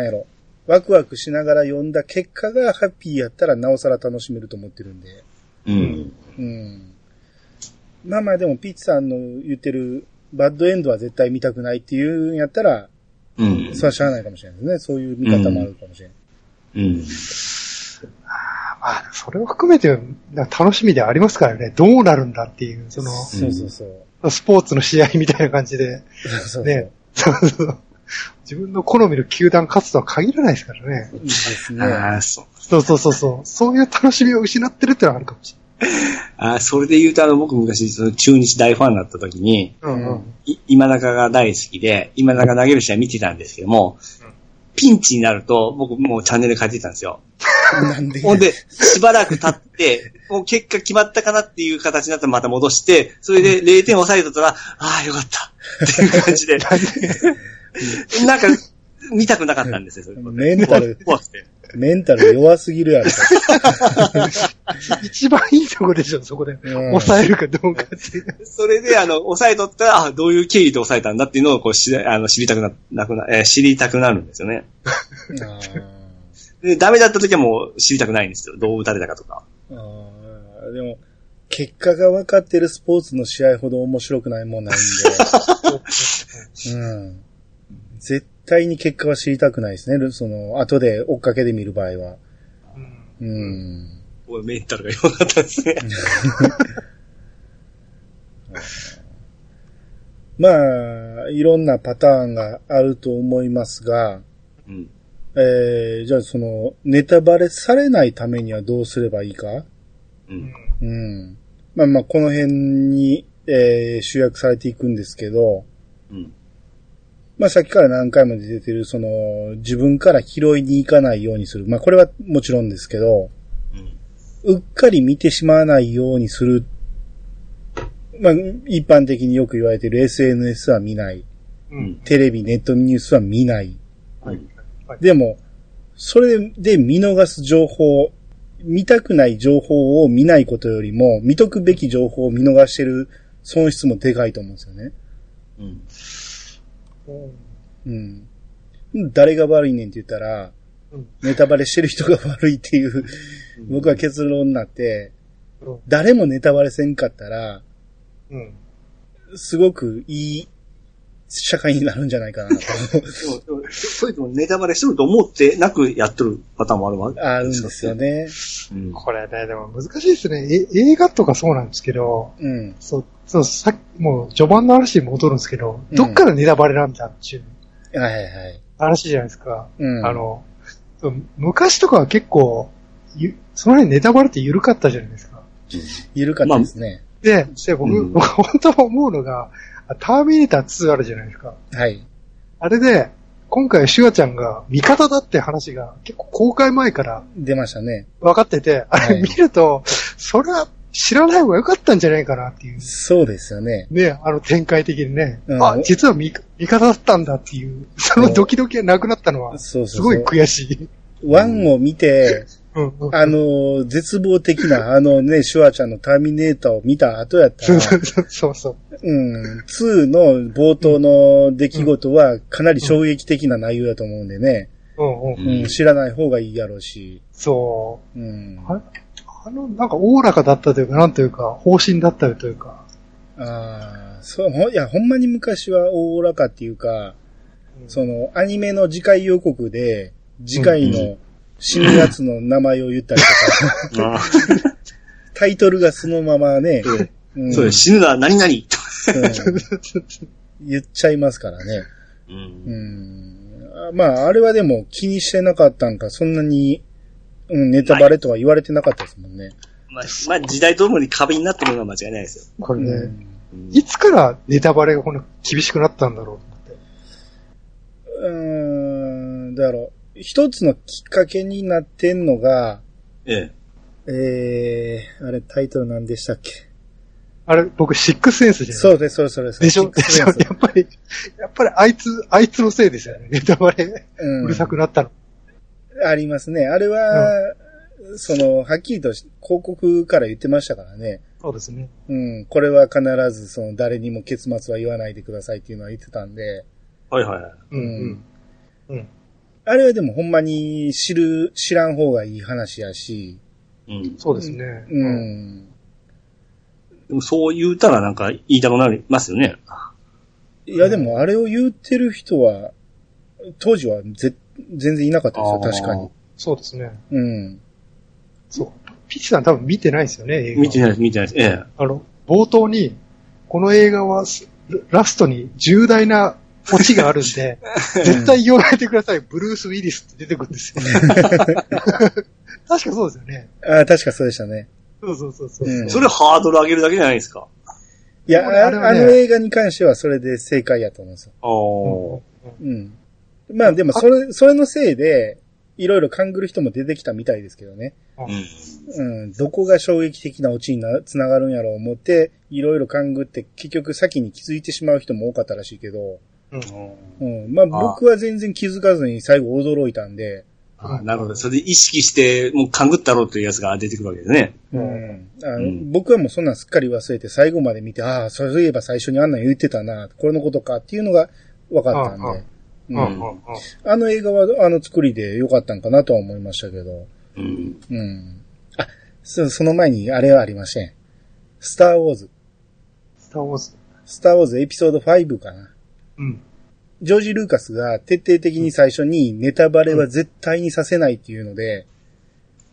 んやろ、ワクワクしながら読んだ結果がハッピーやったらなおさら楽しめると思ってるんで。まあまあでも、ピッツさんの言ってる、バッドエンドは絶対見たくないっていうんやったら、それはしゃあないかもしれないですね。そういう見方もあるかもしれない。まあ、それを含めて楽しみではありますからね。どうなるんだっていう、その、スポーツの試合みたいな感じで、ね、自分の好みの球団勝つとは限らないですからね。そういう楽しみを失ってるってのはあるかもしれない。それで言うと、僕昔、その中日大ファンだった時に、今中が大好きで、今中投げる試合見てたんですけども、ピンチになると、僕もうチャンネル変えてたんですよ。ほんで、しばらく経って、もう結果決まったかなっていう形になったらまた戻して、それで0点抑えとったら、ああ、よかった。っていう感じで。なんか、見たくなかったんですよ、そういうこと。怖くて。メンタル弱すぎるやろ。一番いいとこでしょ、そこで。抑えるかどうかって。それで、抑えとったら、どういう経緯で抑えたんだっていうのを、こう、知りたくなるんですよね。で、ダメだった時はもう知りたくないんですよ。どう打たれたかとか。でも、結果が分かってるスポーツの試合ほど面白くないもんないんで。絶対に結果は知りたくないですね。その、後で追っかけで見る場合は。メンタルが弱かったですね。まあ、いろんなパターンがあると思いますが、じゃあその、ネタバレされないためにはどうすればいいか、うん。うん。まあまあ、この辺に、集約されていくんですけど、うん。まあさっきから何回も出てる、その、自分から拾いに行かないようにする。まあこれはもちろんですけど、うん。うっかり見てしまわないようにする。まあ、一般的によく言われている SNS は見ない。うん。テレビ、ネットニュースは見ない。はい。はい、でも、それで見逃す情報、見たくない情報を見ないことよりも、見とくべき情報を見逃してる損失もでかいと思うんですよね。うん。うん。誰が悪いねんって言ったら、うん、ネタバレしてる人が悪いっていう、僕は結論になって、うん、誰もネタバレせんかったら、うん、すごくいい社会になるんじゃないかなと。そういうのネタバレしてると思ってなくやってるパターンもあるわけ。あるんですよね。うん、これね、でも難しいですね。映画とかそうなんですけど、うん、そう、さっきもう序盤の話に戻るんですけど、どっからネタバレなんだっていう、うん、はいはい、話じゃないですか。うん、昔とかは結構、その辺ネタバレって緩かったじゃないですか。緩かったですね。まあで、僕本当思うのが、ターミネーター2あるじゃないですか。はい。あれで、今回シュワちゃんが味方だって話が結構公開前から。出ましたね。分かってて、あれ見ると、はい、それは知らない方が良かったんじゃないかなっていう。そうですよね。ね、展開的にね。うん、あ、実は味方だったんだっていう、そのドキドキがなくなったのは、すごい悔しい。そうそうそう1を見て、絶望的な、シュワちゃんのターミネーターを見た後やったら、そうそう。うん、2の冒頭の出来事はかなり衝撃的な内容だと思うんでね。知らない方がいいやろうし。そう。うん、なんかおおらかだったというか、なんというか、方針だったというか。ああ、そう、いや、ほんまに昔はおおらかっていうか、その、アニメの次回予告で、次回の、死ぬやつの名前を言ったりとかタイトルがそのままね、うん、そうです死ぬな何々言っちゃいますからね、うん、まああれはでも気にしてなかったんかそんなに、うん、ネタバレとは言われてなかったですもんね、まあ時代とともに壁になってるのは間違いないですよこれね、いつからネタバレがこんな厳しくなったんだろうってだろう一つのきっかけになってんのが、あれタイトル何でしたっけ？あれ僕シックスセンスじゃない？そうですそれでしょやっぱりあいつのせいですよねネタバレうるさくなったの、ありますねあれは、そのはっきりと広告から言ってましたからねそうですねうんこれは必ずその誰にも結末は言わないでくださいっていうのは言ってたんではいはいうんあれはでもほんまに知らん方がいい話やし。うん。そうですね。うん。でもそう言うたらなんか言いたくなりますよね。いやでもあれを言ってる人は、当時は全然いなかったですよ、確かに。そうですね。うん。そう。ピッチさん多分見てないですよね、映画。見てないです。ええ。冒頭に、この映画はラストに重大なオチがあるんで、絶対言わないでください。ブルース・ウィリスって出てくるんですよ。確かそうですよね。ああ、確かそうでしたね。そう、うん。それハードル上げるだけじゃないですか。いや、あの映画に関してはそれで正解やと思うんですよ。ああ。うん。まあでもそれのせいで、いろいろ勘ぐる人も出てきたみたいですけどね。うん。どこが衝撃的なオチに繋がるんやろう思って、いろいろ勘ぐって結局先に気づいてしまう人も多かったらしいけど、まあ僕は全然気づかずに最後驚いたんで。ああ、なるほど。それで意識して、もう勘ぐったろうというやつが出てくるわけですね。僕はもうそんなんすっかり忘れて最後まで見て、ああ、そういえば最初にあんなん言ってたな、これのことかっていうのが分かったんで。あの映画は作りで良かったんかなとは思いましたけど。あ、その前にあれはありません。スターウォーズエピソード5かな。うん、ジョージ・ルーカスが徹底的に最初にネタバレは絶対にさせないっていうので、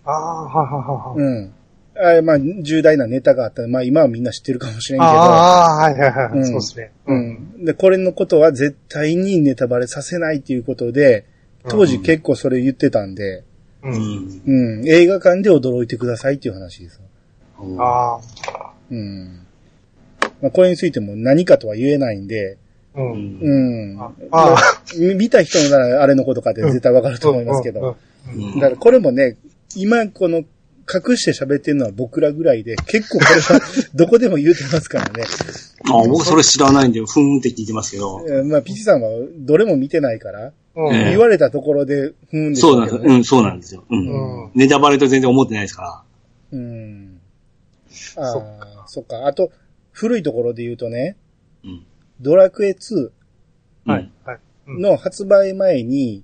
ああ、ははは。うん。あれ、まあ、重大なネタがあったら、まあ今はみんな知ってるかもしれんけど。ああ、はい。そうですね。うん。で、これのことは絶対にネタバレさせないっていうことで、当時結構それ言ってたんで、うん。うん。映画館で驚いてくださいっていう話です。ああ。うん。まあ、これについても何かとは言えないんで、うん。うん。あ見た人ならあれのことかって絶対わかると思いますけど。だからこれもね、今この隠して喋ってるのは僕らぐらいで、結構これはどこでも言うてますからね。ああ、僕それ知らないんで、ふーんって聞いてますけど。まあ、ピチさんはどれも見てないから、うん、言われたところで、ふーんで、ね。そうなんです。うん、そうなんですよ。うん。うん、ネタバレと全然思ってないですから。うん。ああ、そっか。あと、古いところで言うとね、うん、ドラクエ2の発売前に、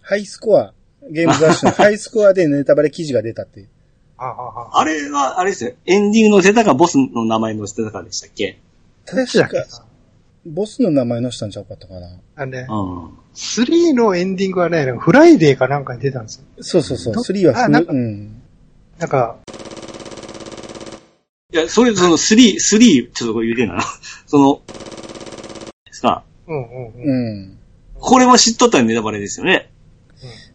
ハイスコア、ゲーム雑誌のハイスコアでネタバレ記事が出たっていう。あれは、あれですよ。エンディングのせたか、ボスの名前のせたかでしたっけ？確か、ボスの名前のせたんちゃうかったかな。あれ、ね、うん。3のエンディングはね、フライデーかなんかに出たんですよ。そうそうそう。3はうん。なんか、いや、それ、その3、ちょっとこれ言うてんな。その、さ、うんうんうん。これも知っとったらネタバレですよね。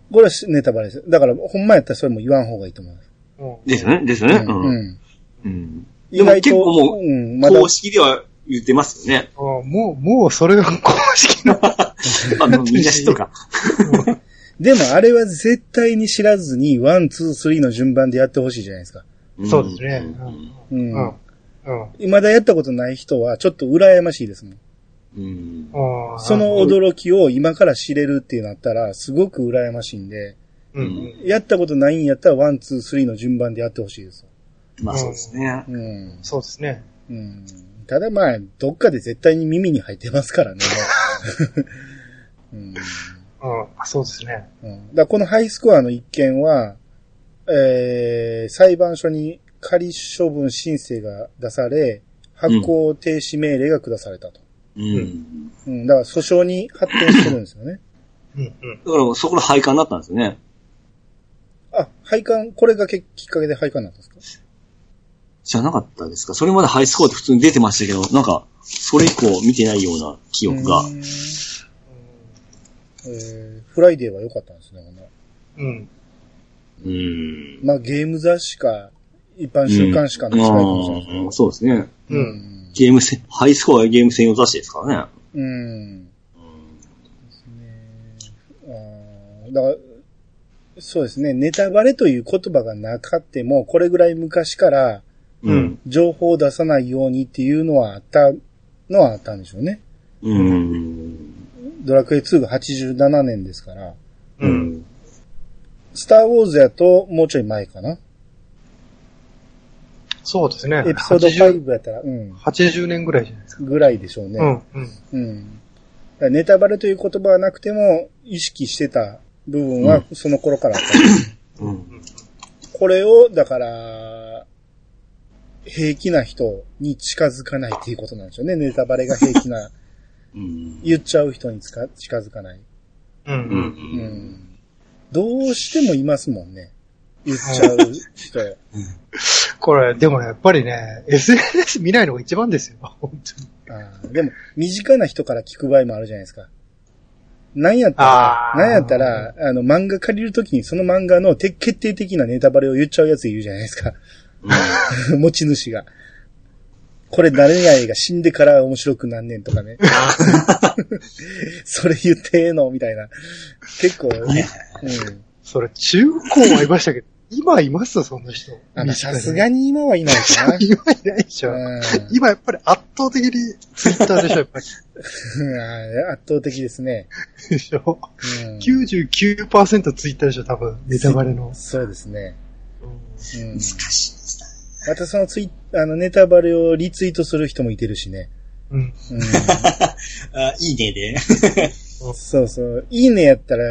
うん、これはネタバレです。だから、ほんまやったらそれも言わん方がいいと思う。ですよね、ですよね。うん。うんうん、でも結構もう、うん、まだ公式では言ってますよね。あもうそれが公式の。みんな知っとるか。でもあれは絶対に知らずに、1、2、3の順番でやってほしいじゃないですか。そうですね。うん。うん。うん、まだやったことない人はちょっと羨ましいですもん。うん、その驚きを今から知れるってなったら、すごく羨ましいんで、うん、やったことないんやったら、ワン、ツー、スリーの順番でやってほしいです。まあそうですね。うん。そうですね。うん。ただまあ、どっかで絶対に耳に入ってますからね。うん。あ、そうですね。うん、だこのハイスコアの一件は、裁判所に仮処分申請が出され、発行停止命令が下されたと。うん。うん。だから訴訟に発展してるんですよね。うんうん。だからそこの廃刊になったんですよね。あ、廃刊、これがきっかけで廃刊になったんですか？じゃなかったですか？それまでハイスコアって普通に出てましたけど、なんか、それ以降見てないような記憶が。フライデーは良かったんですね、うん。まあゲーム雑誌か、一般週刊誌かの違いかもしれないですね。うん、そうですね。うん。ゲーム専、ハイスコアはゲーム専用雑誌ですからね。うん。だからそうですね。ネタバレという言葉がなかっても、これぐらい昔から、情報を出さないようにっていうのはあったんでしょうね。うん、ドラクエ2が87年ですから。うん、スターウォーズやと、もうちょい前かな。そうですね。エピソード5やったら、うん。80年ぐらいじゃないですか。ぐらいでしょうね。うん。うん。ネタバレという言葉はなくても、意識してた部分はその頃からあったんです。うん、これを、だから、平気な人に近づかないっていうことなんでしょうね。ネタバレが平気な、言っちゃう人に近づかない、うんうんうん。どうしてもいますもんね。言っちゃう人。これ、でもね、やっぱりね、SNS 見ないのが一番ですよ。本当に。あでも、身近な人から聞く場合もあるじゃないですか。なんやったら、漫画借りるときにその漫画の決定的なネタバレを言っちゃうやついるじゃないですか。うん、持ち主が。これ誰々が死んでから面白くなんねんとかね。それ言ってええのみたいな。結構、うん。それ、中高はいましたけど。今いますよ、そんな人。さすがに今はいないかな。今いないでしょ。今やっぱり圧倒的にツイッターでしょ、やっぱり。圧倒的ですね。でしょ、うん、99% ツイッターでしょ、多分。ネタバレの。そうですね。うん、難しいですね。またそのネタバレをリツイートする人もいてるしね。うん。うん、あいいねで。そうそう。いいねやったら、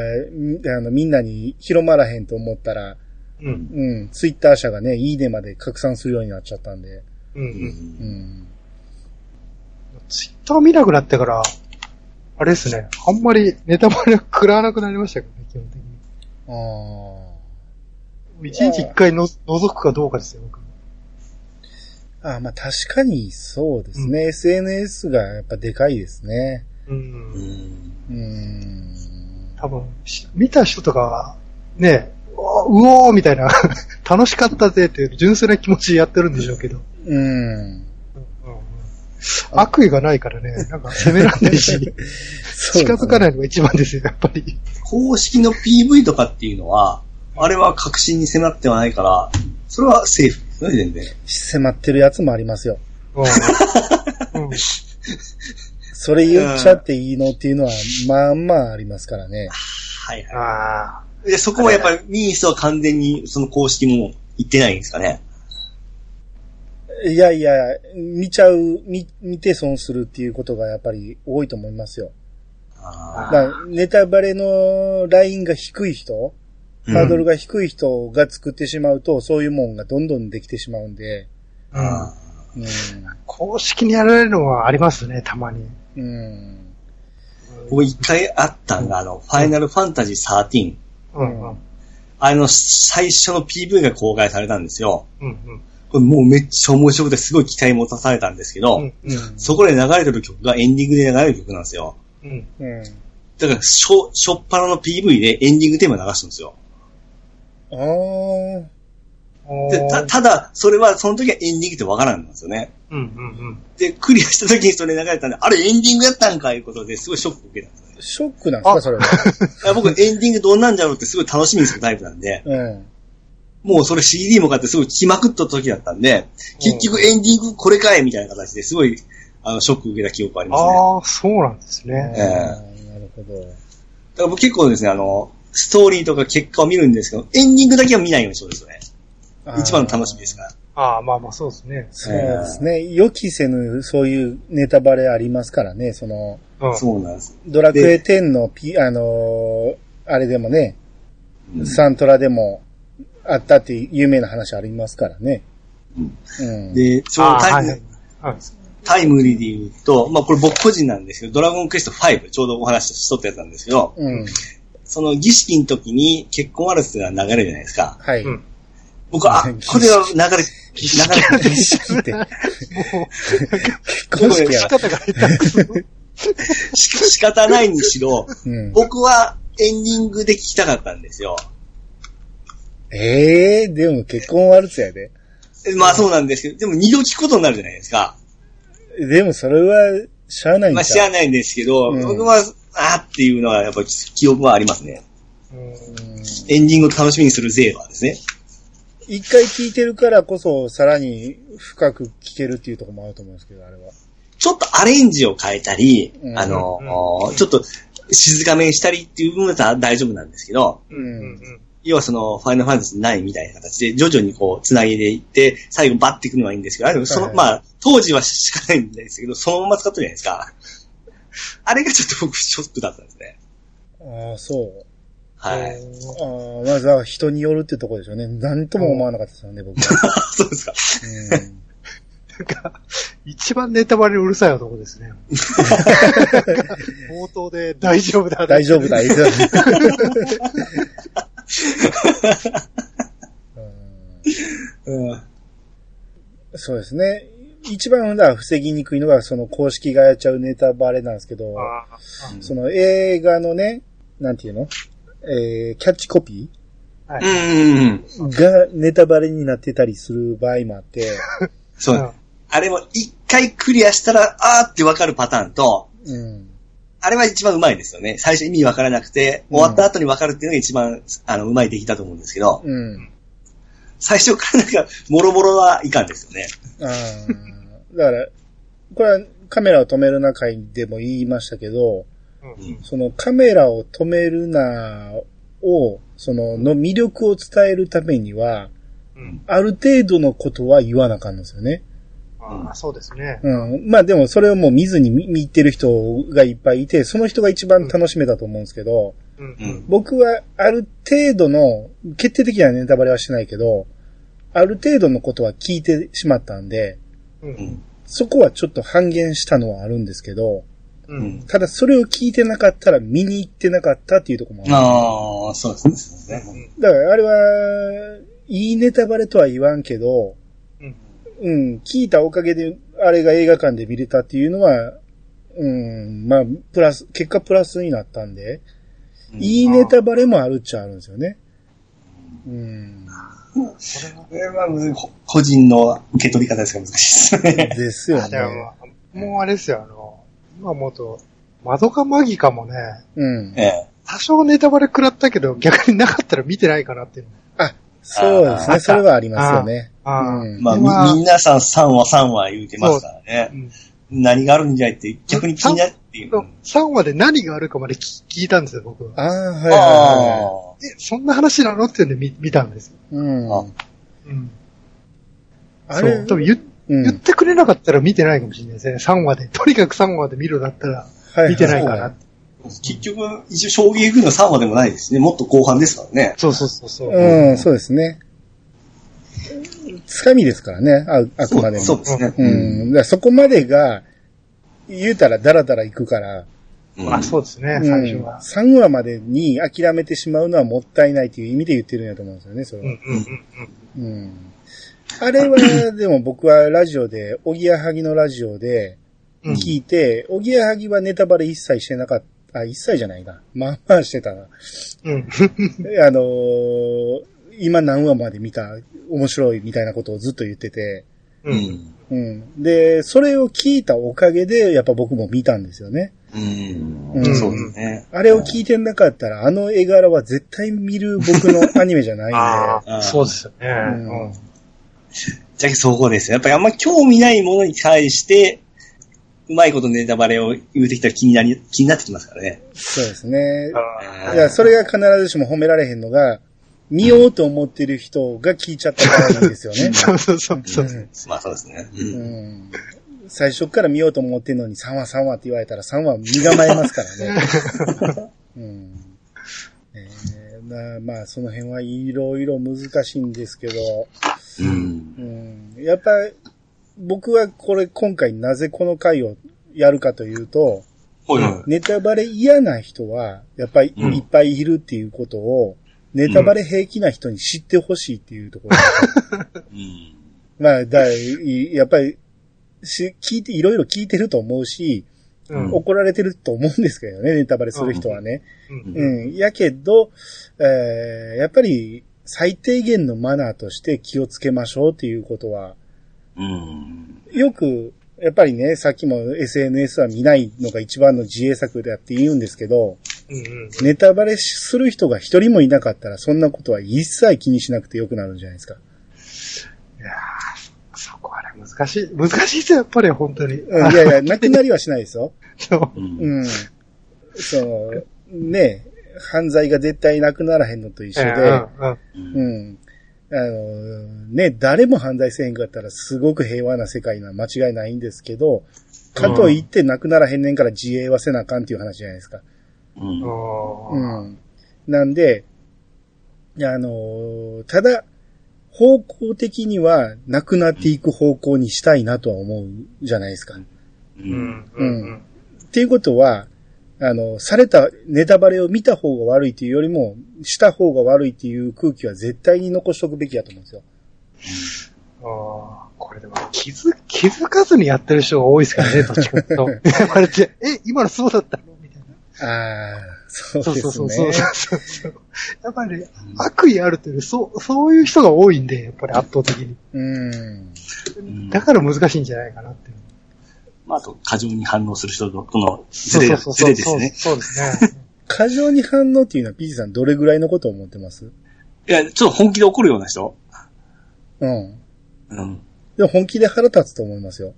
みんなに広まらへんと思ったら、うん。うん。ツイッター社がね、いいねまで拡散するようになっちゃったんで。うん、うん。うん。ツイッター見なくなってから、あれですね、あんまりネタバレ食らわなくなりましたけどね、基本的に。ああ。一日一回覗くかどうかですよ、僕。ああ、まあ確かにそうですね。うん、SNS がやっぱでかいですね。うん。多分、見た人とかは、ね、うおーみたいな、楽しかったぜっていう純粋な気持ちでやってるんでしょうけど。うん。悪意がないからね、なんか攻めらんないし、ね、近づかないのが一番ですよ、やっぱり。公式の PV とかっていうのは、あれは確信に迫ってはないから、それはセーフですね、全然。迫ってるやつもありますよ。うん、それ言っちゃっていいのっていうのは、まあまあありますからね。はいはい。で、そこはやっぱりミースは完全にその公式も言ってないんですかね。いやいや、見て損するっていうことがやっぱり多いと思いますよ。あ、まあ、ネタバレのラインが低い人、ハードルが低い人が作ってしまうと、うん、そういうもんがどんどんできてしまうんで、うんうん、公式にやられるのはありますね、たまに。うん、僕一回あったんが、ファイナルファンタジー13。うんうん、最初の PV が公開されたんですよ。うんうん、これもうめっちゃ面白くてすごい期待持たされたんですけど、うんうん、そこで流れてる曲がエンディングで流れる曲なんですよ。うんうん、だからしょっぱなの PV でエンディングテーマ流してるんですよ。でただ、それはその時はエンディングってわからんんですよね、うんうんうん。で、クリアした時にそれ流れたんで、あれエンディングやったんかいうことですごいショック受けたんですよ。ショックなんですかそれは。僕エンディングどんなんじゃろうってすごい楽しみにするタイプなんで。うん、もうそれ CD も買ってすごい来まくった時だったんで、結局エンディングこれかいみたいな形ですごいショック受けた記憶がありますね。ああ、そうなんですね。なるほど。だから僕結構ですね、ストーリーとか結果を見るんですけど、エンディングだけは見ないようにしようですよね。一番の楽しみですから。ああ、まあまあそうですね。そうですね。予期せぬそういうネタバレありますからね、そうなんです。ドラクエ10のあれでもね、うん、サントラでもあったっていう有名な話ありますからね。うんうん、で、ちょうどタイムリーで言うと、まあこれ僕個人なんですけど、ドラゴンクエスト5、ちょうどお話しとったやつなんですけど、うん、その儀式の時に結婚あるっていうのは流れるじゃないですか。はい。うん、僕は、これは流れ儀式って。もう、結構仕方が仕方ないにしろ、うん、僕はエンディングで聞きたかったんですよ。でも結婚ワルツやで。まあそうなんですけど、でも二度聞くことになるじゃないですか。でもそれは、しゃあないんですよ。まあしゃあないんですけど、うん、僕は、っていうのはやっぱり記憶はありますね。エンディングを楽しみにする勢はですね。一回聞いてるからこそ、さらに深く聞けるっていうところもあると思うんですけど、あれは。ちょっとアレンジを変えたり、うん、ちょっと静かめにしたりっていう部分は大丈夫なんですけど、うん、要はその、ファイナルファンタジー9みたいな形で、徐々にこう、つなげていって、最後バッていくのはいいんですけど、あれもその、まあ、当時はしかないんですけど、そのまま使ったじゃないですか。あれがちょっと僕、ショックだったんですね。ああ、そう。はい。まずは人によるってとこでしょうね。何とも思わなかったですよね、僕は。そうですか。なんか、一番ネタバレうるさい男ですね。冒頭で大丈夫だ。大丈夫だ。そうですね。一番は防ぎにくいのが、その公式がやっちゃうネタバレなんですけど、その映画のね、なんていうの？キャッチコピー、はい、がネタバレになってたりする場合もあって。そう、うん。あれも一回クリアしたら、ってわかるパターンと、うん、あれは一番うまいですよね。最初意味わからなくて、終わった後にわかるっていうのが一番、うまい出来だと思うんですけど、うん、最初からなんか、もろもろはいかんですよね。だから、これはカメラを止める中でも言いましたけど、そのカメラを止めるなを、の魅力を伝えるためには、うん、ある程度のことは言わなかんのですよね。ああ、そうですね。うん。まあでもそれをもう見ずに見ってる人がいっぱいいて、その人が一番楽しめたと思うんですけど、うんうん、僕はある程度の、決定的なネタバレはしてないけど、ある程度のことは聞いてしまったんで、うん、そこはちょっと半減したのはあるんですけど、うん、ただそれを聞いてなかったら見に行ってなかったっていうところもある。ああ、そうですね。だからあれはいいネタバレとは言わんけど、うん、うん、聞いたおかげであれが映画館で見れたっていうのは、うん、まあプラス結果プラスになったんで、いいネタバレもあるっちゃあるんですよね。うん。それは個人の受け取り方ですが難しいですね。ですよね。もうあれですよ、今思うと、マドカマギカもね、うん、多少ネタバレ食らったけど、逆になかったら見てないかなっていう。あ、そうですね。それはありますよね。うん、まあ、皆さん3話言うてますからね。うん、何があるんじゃいって逆に気になっていう。3話で何があるかまで聞いたんですよ、僕は。ああ、はい、はい。で、そんな話なのっていうんで見たんですよ。うん。うん。あれ多分言ってくれなかったら見てないかもしれないですね。3話で。とにかく3話で見るだったら見てないかな。はいはい、結局、一応衝撃風の3話でもないですね。もっと後半ですからね。そうそうそうそう。うん、そうですね。つかみですからね。あくまでも。そうですね。うん。だからそこまでが、言うたらダラダラいくから。うん、まあそうですね、最初は。3話までに諦めてしまうのはもったいないという意味で言ってるんやと思うんですよね、それは。うん、うんうん。あれは、でも僕はラジオで、おぎやはぎのラジオで聞いて、おぎやはぎはネタバレ一切してなかった、一切じゃないな。まあまあしてたな。うん。今何話まで見た、面白いみたいなことをずっと言ってて。うん。うん。で、それを聞いたおかげで、やっぱ僕も見たんですよね。うん。そうですね。あれを聞いてなかったら、あの絵柄は絶対見る僕のアニメじゃないんで。ああ、そうですよね。うん。じゃあそこですよ。やっぱりあんま興味ないものに対して、うまいことネタバレを言うてきたら気になってきますからね。そうですね。いや、それが必ずしも褒められへんのが、見ようと思ってる人が聞いちゃったからなんですよね。そうそう。まあそうですね。うん。最初から見ようと思ってるのに3話って言われたら3話身構えますからね。うん。まあその辺はいろいろ難しいんですけど、うん。やっぱ僕は今回なぜこの回をやるかというと、ネタバレ嫌な人はやっぱりいっぱいいるっていうことを、ネタバレ平気な人に知ってほしいっていうところ。うん、まあ、やっぱり、いろいろ聞いてると思うし、うん、怒られてると思うんですけどね、ネタバレする人はね。うん。やけど、やっぱり最低限のマナーとして気をつけましょうっていうことは、うん、よく、やっぱりね、さっきも SNS は見ないのが一番の自衛策だって言うんですけど、ネタバレする人が一人もいなかったらそんなことは一切気にしなくてよくなるんじゃないですか。いやー、そこはね、難しいですよ、やっぱり本当に。いやいや、なくなりはしないですよ。そう。うん。そう、ね、犯罪が絶対なくならへんのと一緒で、うん。ね、誰も犯罪せへんかったらすごく平和な世界な間違いないんですけど、かといってなくならへんねんから自衛はせなあかんっていう話じゃないですか。うん。うん。なんで、ただ、方向的にはなくなっていく方向にしたいなとは思うじゃないですか。うん。うん。っていうことは、されたネタバレを見た方が悪いというよりも、した方が悪いという空気は絶対に残しとくべきだと思うんですよ。これでも気づかずにやってる人が多いですからね、どっちかと。これって、今のそうだったのみたいな。ああ、そうですね。そう。やっぱり、ね、悪意あるという、そういう人が多いんで、やっぱり圧倒的に。だから難しいんじゃないかなって。まあ、あと、過剰に反応する人とのズレですね。そうですね。過剰に反応っていうのは、ピーチさんどれぐらいのことを思ってます？いや、ちょっと本気で怒るような人。うん。うん。でも本気で腹立つと思いますよ。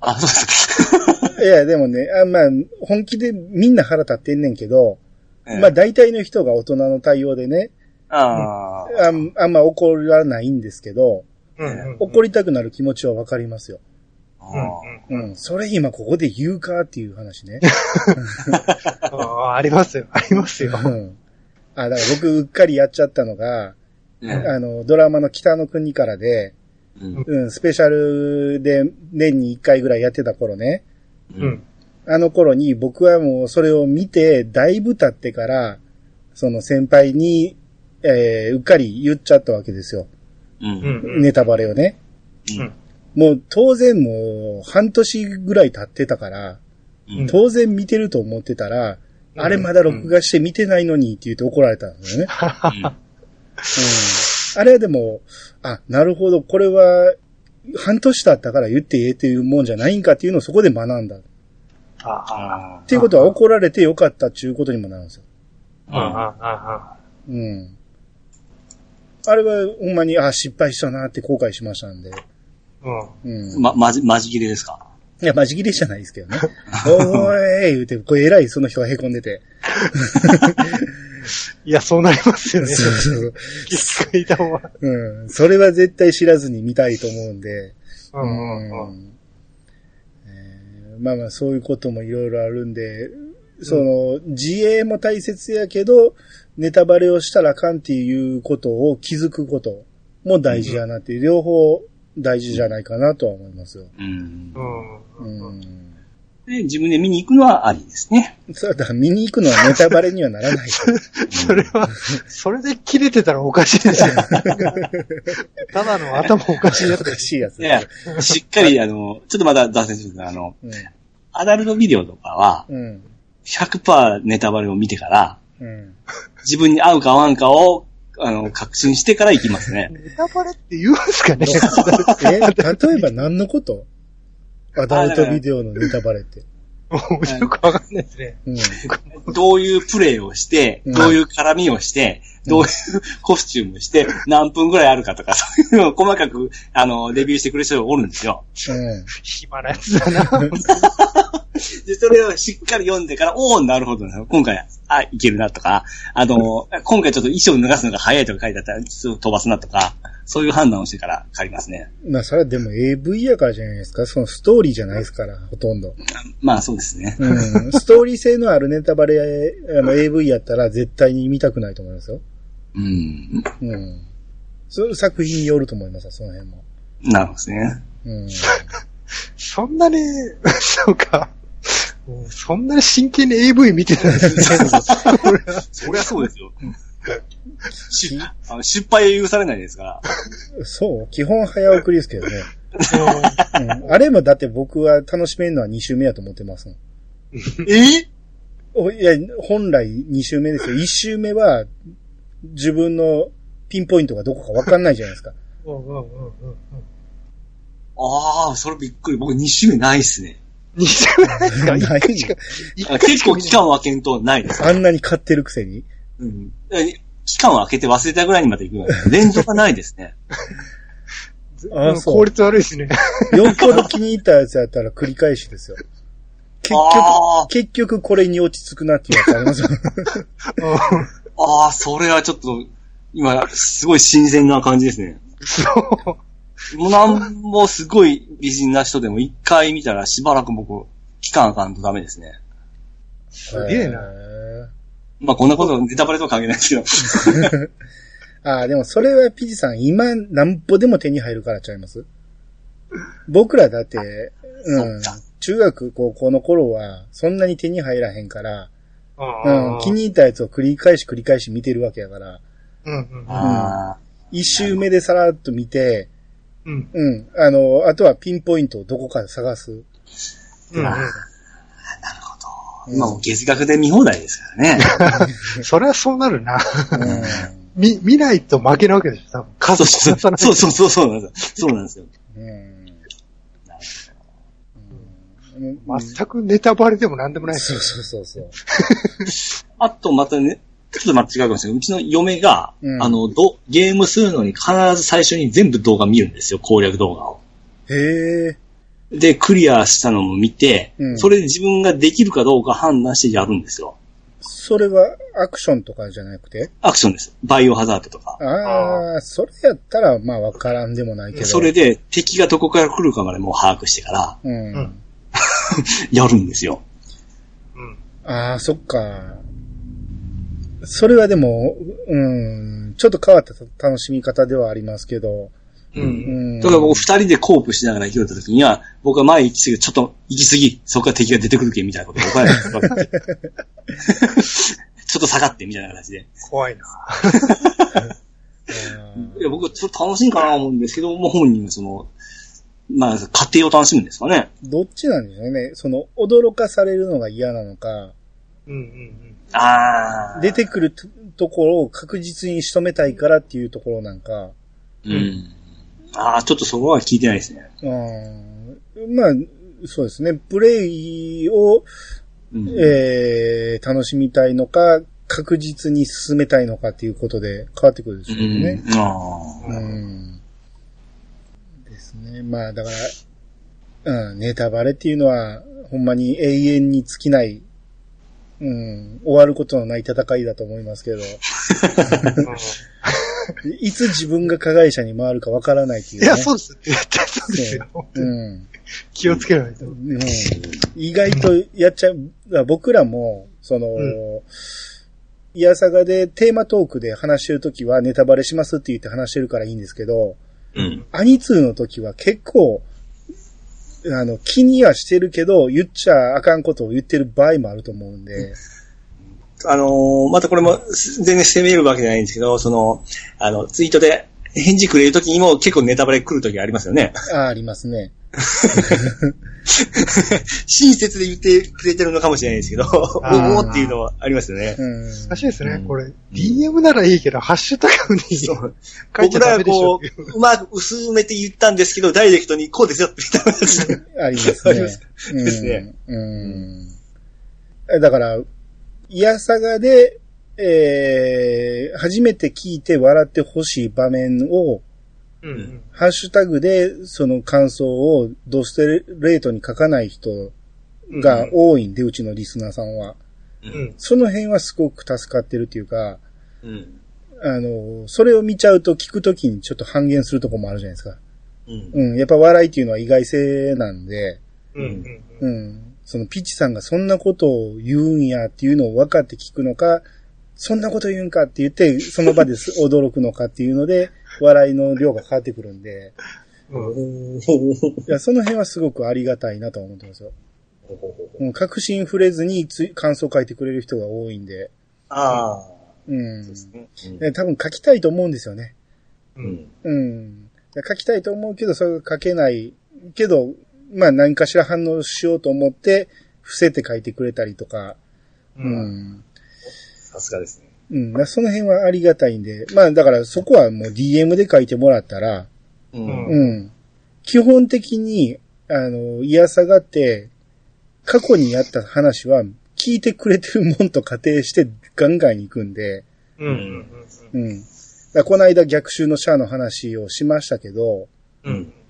あ、そうですか。いや、でもね、まあ、本気でみんな腹立ってんねんけど、まあ、大体の人が大人の対応でね、あんま怒らないんですけど、怒りたくなる気持ちはわかりますよ。うん、それ今ここで言うかっていう話ね。ありますよ、ありますよ。うん、だから僕うっかりやっちゃったのが、ドラマの北の国からで、スペシャルで年に1回ぐらいやってた頃ね。うん、あの頃に僕はもうそれを見て、だいぶ経ってから、その先輩に、うっかり言っちゃったわけですよ。ネタバレをね。もう当然もう半年ぐらい経ってたから、当然見てると思ってたら、あれまだ録画して見てないのにって言って怒られたんだよね。うん、あれはでも、あ、なるほど、これは半年経ったから言ってええっていうもんじゃないんかっていうのをそこで学んだ。あっていうことは怒られてよかったっていうことにもなるんですよ。うん。あれはほんまに、あ、失敗したなって後悔しましたんで。うん。うん、まじ切れですか？いや、まじ切れじゃないですけどね。おーい言うて、これ偉いその人がへこんでて。いや、そうなりますよね。そうそうそう。いたもん。うん。それは絶対知らずに見たいと思うんで。うん。まあまあ、そういうこともいろいろあるんで、その、自衛も大切やけど、ネタバレをしたらあかんっていうことを気づくことも大事やなっていう、両方大事じゃないかなとは思いますよ。うん。うん。で、自分で見に行くのはありですね。そうだ、見に行くのはネタバレにはならない。それは、それで切れてたらおかしいですよ。ただの頭おかしいやつ。おかしいやつ。いや、しっかり、ちょっとまだ脱線するけど、アダルトビデオとかは、100% ネタバレを見てから、自分に合うか合わんかを、確信してから行きますね。ネタバレって言うんですかね。例えば何のこと？アダルトビデオのネタバレって。よくわかんないですね。うん、どういうプレイをして、どういう絡みをして、どういうコスチュームして、何分ぐらいあるかとか、そういうのを細かく、レビューしてくれる人がおるんですよ。暇なやつだな。で、それをしっかり読んでから、おー、なるほどな。今回、あ、いけるなとか、今回ちょっと衣装を脱がすのが早いとか書いてあったら、ちょっと飛ばすなとか、そういう判断をしてから借りますね。まあ、それはでも AV やからじゃないですか。そのストーリーじゃないですから、ほとんど。まあ、そうですね。うん。ストーリー性のあるネタバレ、AV やったら絶対に見たくないと思いますよ。うん。うん。そういう作品によると思いますよ、その辺も。なるほどですね。うん。そんなに、そうか。そんなに真剣に AV 見てないですね。そりゃそうですよ。失敗許されないですから。そう、基本早送りですけどね。うん、あれもだって僕は楽しめるのは2週目やと思ってますもん。いや、本来2週目ですよ。1週目は自分のピンポイントがどこかわかんないじゃないですか。ああ、それびっくり。僕2週目ないっすね。ない結構期間を空けんとないです。あんなに買ってるくせに、うん、期間を空けて忘れたぐらいにまで行くので、連続はないですね。あ、そう。効率悪いですね。よっぽど気に入ったやつやったら繰り返しですよ。結局これに落ち着くなっていうやつありますよ。ああ、それはちょっと、今、すごい新鮮な感じですね。そう。なんもすごい美人な人でも一回見たらしばらく僕、期間あかんとダメですね。すげえな。まあこんなことネタバレとは関係ないですけど。ああ、でもそれはピジさん今なんぼでも手に入るからちゃいます？僕らだって、うん、中学高校の頃はそんなに手に入らへんから、うん、気に入ったやつを繰り返し見てるわけやから、一周目でさらっと見て、うん。あとはピンポイントをどこかで探す。なるほど。今も月額で見放題ですからね。それはそうなるな。見ないと負けなわけでしょ、多分。数しかない。そうなんですよ。全くネタバレでも何でもないですよ。そう。あとまたね、ちょっと間違うかもしれない。うちの嫁が、ゲームするのに必ず最初に全部動画見るんですよ、攻略動画を。へー。で、クリアしたのも見て、それで自分ができるかどうか判断してやるんですよ。それはアクションとかじゃなくて？アクションです。バイオハザードとか。ああ、それやったら、まあわからんでもないけど。それで、敵がどこから来るかまでもう把握してから、やるんですよ。ああ、そっか。それはでも、ちょっと変わった楽しみ方ではありますけど。だから僕二人でコープしながら生きよった時には、僕は前行き過ぎ、ちょっと行き過ぎ、そこから敵が出てくるけ、みたいなことをちょっと下がって、みたいな形で。怖いなぁ。僕はちょっと楽しいかなと思うんですけど、もう本人はその、まあ、過程を楽しむんですかね。どっちなんでしょうね。その、驚かされるのが嫌なのか、うんうんうん、ああ。出てくるところを確実に仕留めたいからっていうところなんか。うん。ああ、ちょっとそこは聞いてないですね。まあ、そうですね。プレイを、楽しみたいのか、確実に進めたいのかっていうことで変わってくるでしょうね。うん、ああ。うん。ですね。まあ、だから、ネタバレっていうのは、ほんまに永遠に尽きない、終わることのない戦いだと思いますけど。いつ自分が加害者に回るかわからないっていう、ね。いや、そうです。そうですよ。うん、気をつけないと。意外とやっちゃう。僕らも、いやさがでテーマトークで話してるときはネタバレしますって言って話してるからいいんですけど、うん、アニツーのときは結構、気にはしてるけど、言っちゃあかんことを言ってる場合もあると思うんで。またこれも全然攻めるわけじゃないんですけど、ツイートで返事くれるときにも結構ネタバレ来るときありますよね。ありますね。親切で言ってくれてるのかもしれないですけど、おおっていうのはありますよね。難しいですね、これ。DM ならいいけど、ハッシュタグに書いちゃダメでしょ。僕らはこう、うまく薄めて言ったんですけど、ダイレクトにこうですよって言ったんですね。ありますね。あります。ですね。だから、いやさがで、初めて聞いて笑ってほしい場面を、ハッシュタグでその感想をドストレートに書かない人が多いんで、うちのリスナーさんは。その辺はすごく助かってるっていうか、それを見ちゃうと聞くときにちょっと半減するとこもあるじゃないですか。やっぱ笑いっていうのは意外性なんで、そのピッチさんがそんなことを言うんやっていうのを分かって聞くのか、そんなこと言うんかって言って、その場で驚くのかっていうので、笑いの量が変わってくるんで、いやその辺はすごくありがたいなと思ってますよ。確信触れずに感想書いてくれる人が多いんで、多分書きたいと思うんですよね。書きたいと思うけど、それが書けないけど、まあ何かしら反応しようと思って、伏せて書いてくれたりとか、さすがですね。その辺はありがたいんで。まあだからそこはもう DM で書いてもらったら、基本的に、いやさがって、過去にやった話は聞いてくれてるもんと仮定してガンガンに行くんで、だこの間逆襲のシャアの話をしましたけど、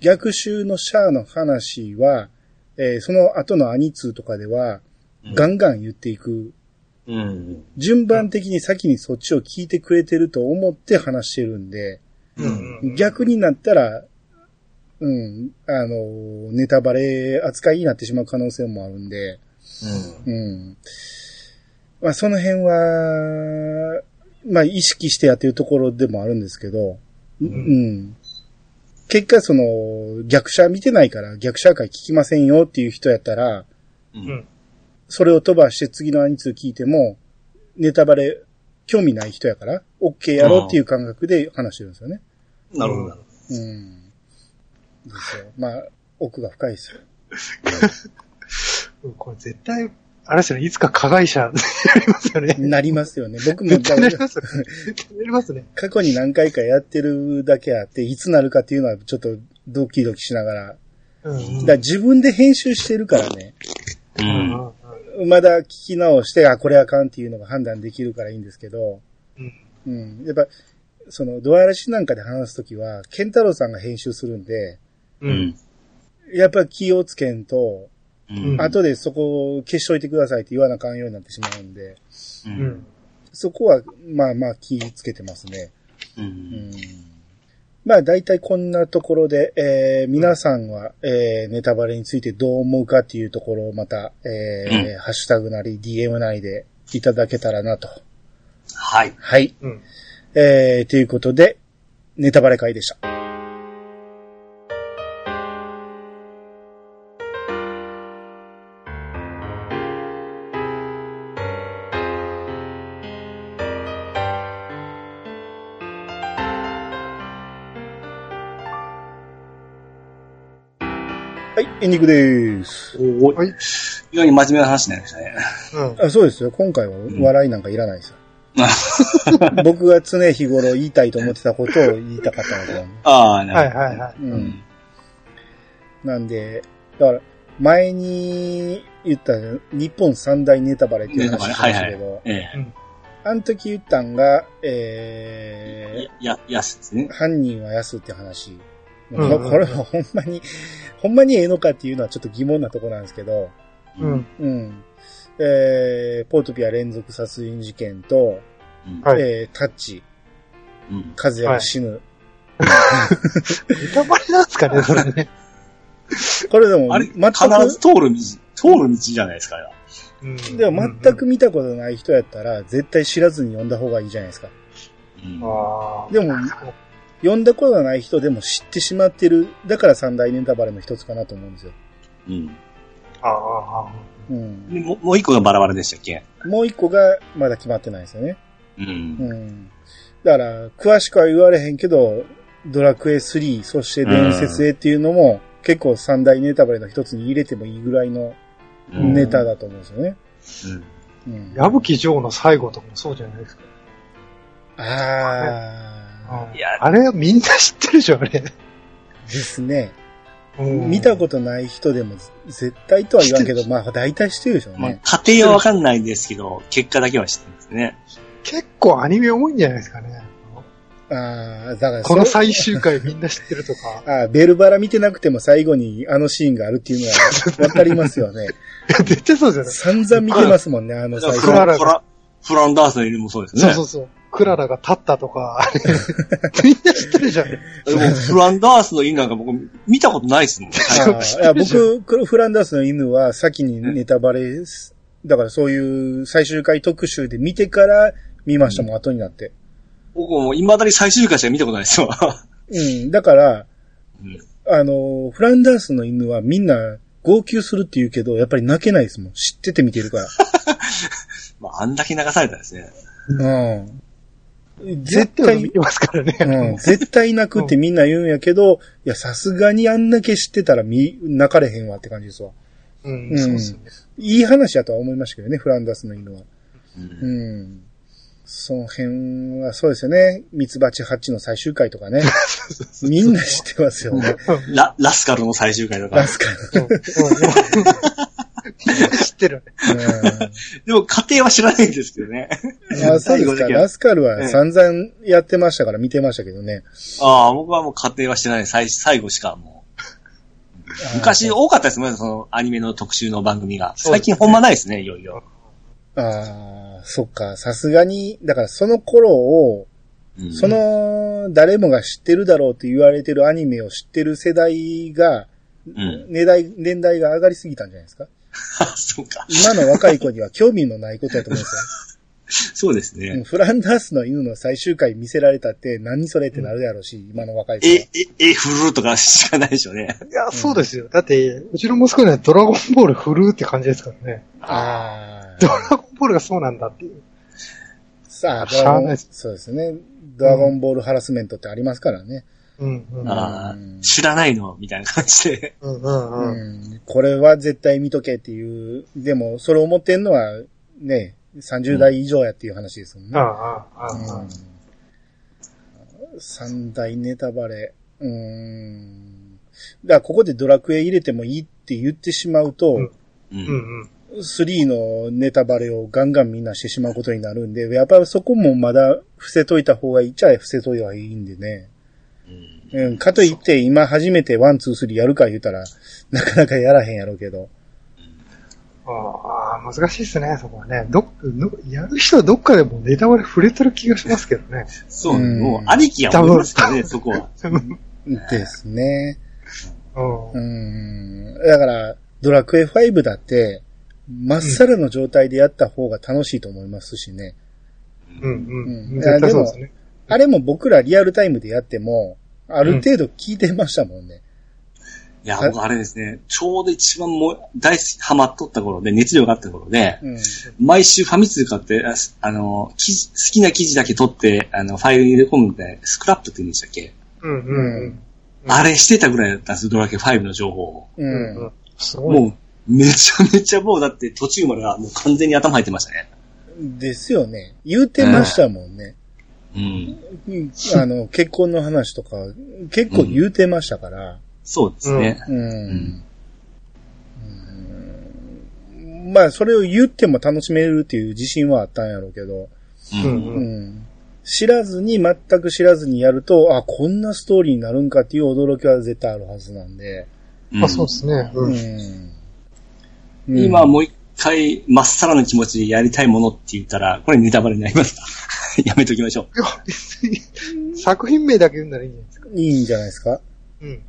逆襲のシャアの話は、その後のアニツーとかでは、ガンガン言っていく。順番的に先にそっちを聞いてくれてると思って話してるんで、逆になったら、ネタバレ扱いになってしまう可能性もあるんで、まあその辺は、まあ意識してやってるところでもあるんですけど、結果逆者見てないから逆者会聞きませんよっていう人やったら、それを飛ばして次のアニツー聞いても、ネタバレ、興味ない人やから、OK やろうっていう感覚で話してるんですよね。なるほど。ですよ。まあ、奥が深いですよ。これ絶対、あれですよね、いつか加害者になりますよね。なりますよね。僕も。なりますよね。なりますね。過去に何回かやってるだけあって、いつなるかっていうのはちょっとドキドキしながら。だから自分で編集してるからね。まだ聞き直して、これあかんっていうのが判断できるからいいんですけど、やっぱ、ドアラシなんかで話すときは、ケンタロウさんが編集するんで、やっぱ気をつけんと、後でそこを消しといてくださいって言わなあかんようになってしまうんで、そこは、まあまあ気をつけてますね。まあ大体こんなところで、皆さんは、ネタバレについてどう思うかっていうところをまた、ハッシュタグなり DM なりでいただけたらなと。はい。はい。ということで、ネタバレ会でした。はい、エンディングです。はい。非常に真面目な話になりましたね。うん、あ、そうですよ。今回は笑いなんかいらないですよ。うん、僕が常日頃言いたいと思ってたことを言いたかったので。ああ、なるほど。はいはいはい。うん。なんで、だから、前に言った日本三大ネタバレっていう話をしましたけど、はいはい、あの時言ったんが、やすですね。犯人はやすって話。これはほんまにええのかっていうのはちょっと疑問なところなんですけど、うん。うん。ポートピア連続殺人事件と、はい、タッチ、うん、和也が死ぬ。はい、ネタバレなんですかね、それね。これでも、全く。必ず通る道じゃないですか、うん、でも全く見たことない人やったら、絶対知らずに読んだ方がいいじゃないですか。うん、あでも、読んだことがない人でも知ってしまってる。だから三大ネタバレの一つかなと思うんですよ。うん。ああ。うん。もう一個がバラバラでしたっけ？もう一個がまだ決まってないですよね。うん。うん。だから、詳しくは言われへんけど、ドラクエ3、そして伝説へっていうのも、結構三大ネタバレの一つに入れてもいいぐらいのネタだと思うんですよね。うん。うん。矢吹城の最後とかもそうじゃないですか。ああ。いやあれみんな知ってるでしょ、あれ。ですね。見たことない人でも絶対とは言わんけど、まあ大体知ってるでしょうね。過程はわかんないんですけど、結果だけは知ってるんですね。結構アニメ多いんじゃないですかね。ああ、だからこの最終回みんな知ってるとか。ああ、ベルバラ見てなくても最後にあのシーンがあるっていうのはわかりますよね。絶対そうじゃない。散々見てますもんね、あの最初。フランダースの犬もそうですね。そう。クララが立ったとか、みんな知ってるじゃん。でもフランダースの犬なんか僕見たことないですもんね。いや僕、フランダースの犬は先にネタバレです。だからそういう最終回特集で見てから見ましたもん、後になって。僕も未だに最終回しか見たことないですよ。うん、だから、フランダースの犬はみんな号泣するって言うけど、やっぱり泣けないですもん。知ってて見てるから。まあ、あんだけ流されたんですね。うん。絶対見ますからね、うん。絶対泣くってみんな言うんやけど、うん、いや、さすがにあんだけ知ってたら泣かれへんわって感じですわ。うん、そうですね。いい話だとは思いましたけどね、フランダースの犬は。うん。その辺はそうですよね。ミツバチハッチの最終回とかね。みんな知ってますよね。ラスカルの最終回とか。ラスカル。みんな知ってる。でも家庭は知らないんですけどね。ああ、そうですか。ラスカルは散々やってましたから見てましたけどね。ああ、僕はもう家庭はしてない。最後しかもう。昔多かったですもんね、そのアニメの特集の番組が。最近ほんまないですね、いよいよ。ああ、そっか。さすがに、だからその頃を、誰もが知ってるだろうって言われてるアニメを知ってる世代が、年代が上がりすぎたんじゃないですか。そうか。今の若い子には興味のないことだと思うんですよ。そうですね。フランダースの犬の最終回見せられたって何それってなるやろうし、今の若い子は。フルーとかしかないでしょうね。いや、そうですよ。だって、うちの息子にはドラゴンボールフルーって感じですからね。ああ。ドラゴンボールがそうなんだっていう。さあ、そうですね。ドラゴンボールハラスメントってありますからね。知らないのみたいな感じで、これは絶対見とけっていう。でもそれを思ってんのはね、30代以上やっていう話ですもんね。三大ネタバレ。だからここでドラクエ入れてもいいって言ってしまうと、3のネタバレをガンガンみんなしてしまうことになるんで、やっぱりそこもまだ伏せといた方がいいっちゃ伏せといた方がいいんでね。うん、かといって今初めて 1,2,3 やるか言うたらなかなかやらへんやろうけど、難しいですね、そこはね。やる人はどっかでもネタバレ触れてる気がしますけどね。そう、もうありきや思いますからね、そこは。ですね。だからドラクエ5だってまっさらの状態でやった方が楽しいと思いますしね。絶対そうですね。あれも僕らリアルタイムでやっても、ある程度聞いてましたもんね。いや、僕あれですね、ちょうど一番大好き、ハマっとった頃で、熱量があった頃で、毎週ファミ通買って、好きな記事だけ取って、ファイルに入れ込むみたいな、スクラップって言うんでしたっけ。あれしてたぐらいだったんです、ドラケン5の情報を。うん。すごい。もう、めちゃめちゃもうだって途中まではもう完全に頭入ってましたね。ですよね。言うてましたもんね。うん。結婚の話とか、結構言うてましたから。うん、そうですね。うん。うんまあ、それを言っても楽しめるっていう自信はあったんやろうけど、うんうん、全く知らずにやると、あ、こんなストーリーになるんかっていう驚きは絶対あるはずなんで。うん、あ、そうですね。うんうん、今もう一回、まっさらな気持ちでやりたいものって言ったら、これネタバレになりますかやめときましょう。別に、作品名だけ言うならいいんじゃないですか。いいんじゃないですか。うん、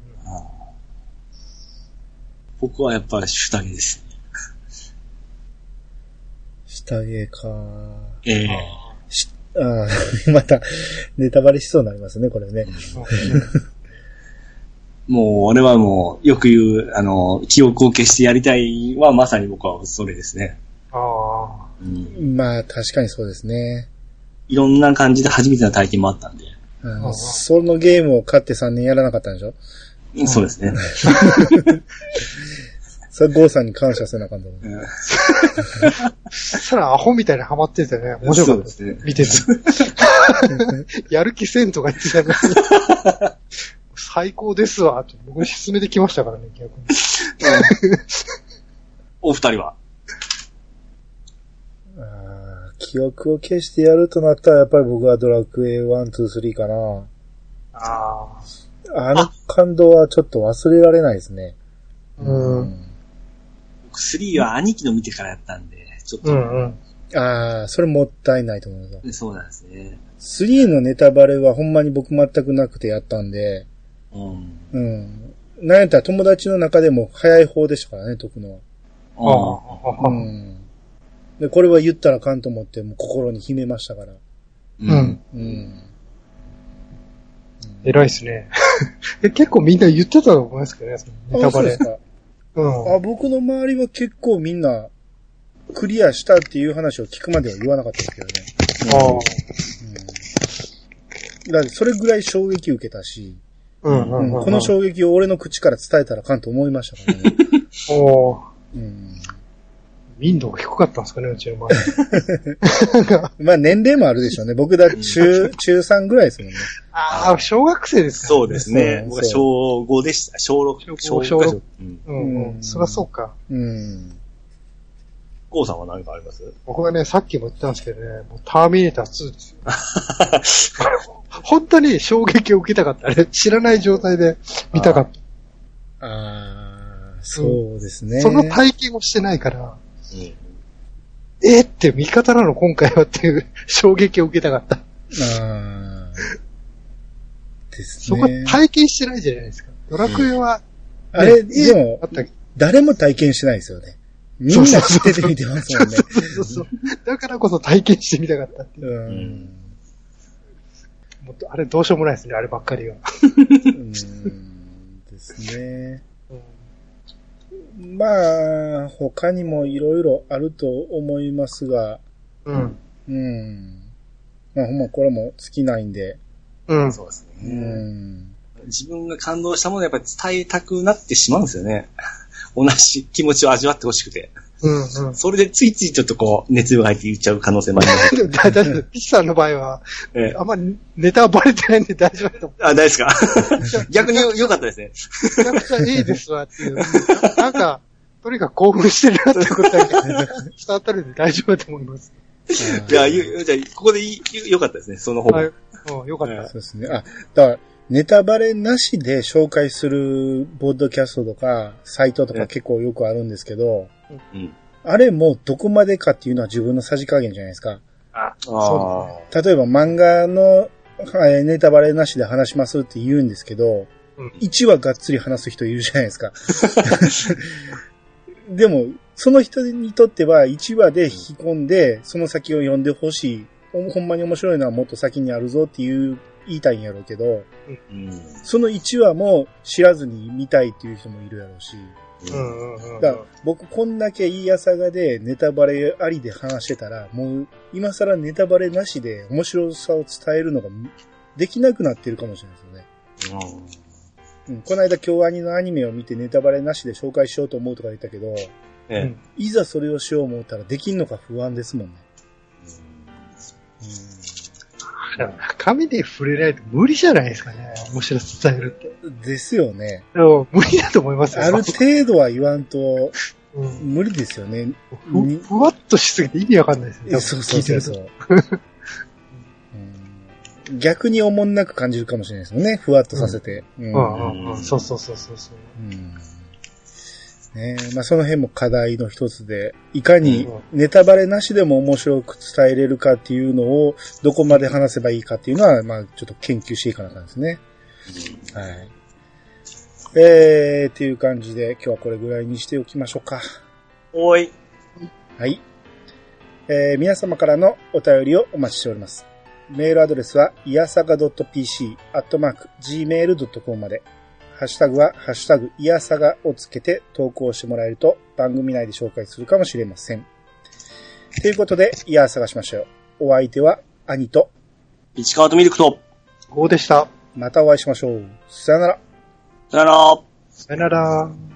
僕はやっぱり主体です。下着か。あまた、ネタバレしそうになりますね、これね。もう、俺はもう、よく言う、記憶を消してやりたいは、まさに僕はそれですね。ああ、うん。まあ、確かにそうですね。いろんな感じで初めての体験もあったんで。あそのゲームを買って3年やらなかったんでしょ？そうですね。それゴーさんに感謝せなあかんと思う。そらアホみたいにハマっててね、面白かったですね。見てて。やる気せんとか言ってたから。最高ですわ、と僕に勧めてきましたからね、逆に。お二人は記憶を消してやるとなったら、やっぱり僕はドラクエ1、2、3かな。あの感動はちょっと忘れられないですね。うん3は兄貴の見てからやったんで、ちょっと。うんうん、ああ、それもったいないと思います。そうなんですね。3のネタバレはほんまに僕全くなくてやったんで、うん。うん。なんやったら友達の中でも早い方でしたからね、解くのは。ああ。うん。で、これは言ったらあかんと思って、もう心に秘めましたから。うん。うん。偉いっすね。結構みんな言ってたと思いますけどね、ネタバレ。うん、あ僕の周りは結構みんなクリアしたっていう話を聞くまでは言わなかったですけどね。ああ、うん。だってそれぐらい衝撃受けたし、うんうんうん、この衝撃を俺の口から伝えたらあかんと思いましたからね。おぉ、うん。民度が低かったんですかね、うちの周り。まあ年齢もあるでしょうね。僕だって中3ぐらいですもんね。ああ、小学生ですか、ね、そうですね。僕は小5でした。小6。小6。うん。そりゃそうか。うん。ゴーさんは何かあります？僕はね、さっきも言ったんですけどね、もうターミネーター2ですよ。本当に衝撃を受けたかった。あれ、知らない状態で見たかった。ああ、そうですね。その体験をしてないから、うん、って味方なの今回はっていう衝撃を受けたかった。あですね、そこは体験してないじゃないですか。ドラクエは、うん、あれ、でもあった、誰も体験してないですよね。みんな知ってて見てますもんね。だからこそ体験してみたかったっていう。うんもっとあれどうしようもないですね、あればっかりは。ですね。まあ、他にもいろいろあると思いますが、うん。うん。まあ、ほんまこれも尽きないんで。うん。そうですね。うん。自分が感動したものをやっぱり伝えたくなってしまうんですよね。同じ気持ちを味わってほしくて。うん、うん。それでついついちょっとこう、熱量が入って言っちゃう可能性もあります。だって、ピッチさんの場合は、あんまりネタはバレてないんで大丈夫だと思う。あ、大丈夫ですか逆に良かったですね。めちゃくちゃいいですわっていう。なんか、とにかく興奮してるなってことだけど、伝わったので大丈夫だと思います。いや、じゃあここで良かったですね、その方が。良かった。そうですね。あ、だから、ネタバレなしで紹介するボッドキャストとか、サイトとか結構よくあるんですけど、うん、あれもどこまでかっていうのは自分のさじ加減じゃないですか。あそうですね、例えば漫画のネタバレなしで話しますって言うんですけど、うん、1話がっつり話す人いるじゃないですか。でも、その人にとっては1話で引き込んで、その先を読んでほしい。ほんまに面白いのはもっと先にあるぞっていう言いたいんやろうけど、うん、その1話も知らずに見たいっていう人もいるやろうし、うん、だから僕こんだけ言い朝がでネタバレありで話してたらもう今更ネタバレなしで面白さを伝えるのができなくなってるかもしれないですよね、うん、この間京アニのアニメを見てネタバレなしで紹介しようと思うとか言ったけど、うん、いざそれをしよう思ったらできんのか不安ですもんね。うん、うん、中身で触れないと無理じゃないですかね。面白さ伝えるって。ですよね。無理だと思いますよ。ある程度は言わんと、うん、無理ですよね。ふわっとしすぎて意味わかんないですね。そうそうそうそう。逆におもんなく感じるかもしれないですもんね。ふわっとさせて。そうそうそうそう。うんねえ、まあ、その辺も課題の一つで、いかにネタバレなしでも面白く伝えれるかっていうのを、どこまで話せばいいかっていうのは、まあ、ちょっと研究していかなきゃですね。はい。っていう感じで、今日はこれぐらいにしておきましょうか。おい。はい。皆様からのお便りをお待ちしております。メールアドレスは、いやさが .pc@gmail.com まで。ハッシュタグは、ハッシュタグ、いやさがをつけて投稿してもらえると、番組内で紹介するかもしれません。ということで、いやさがしましょう。お相手は、兄と、市川とミルクと、ゴーでした。またお会いしましょう。さよなら。さよなら。さよなら。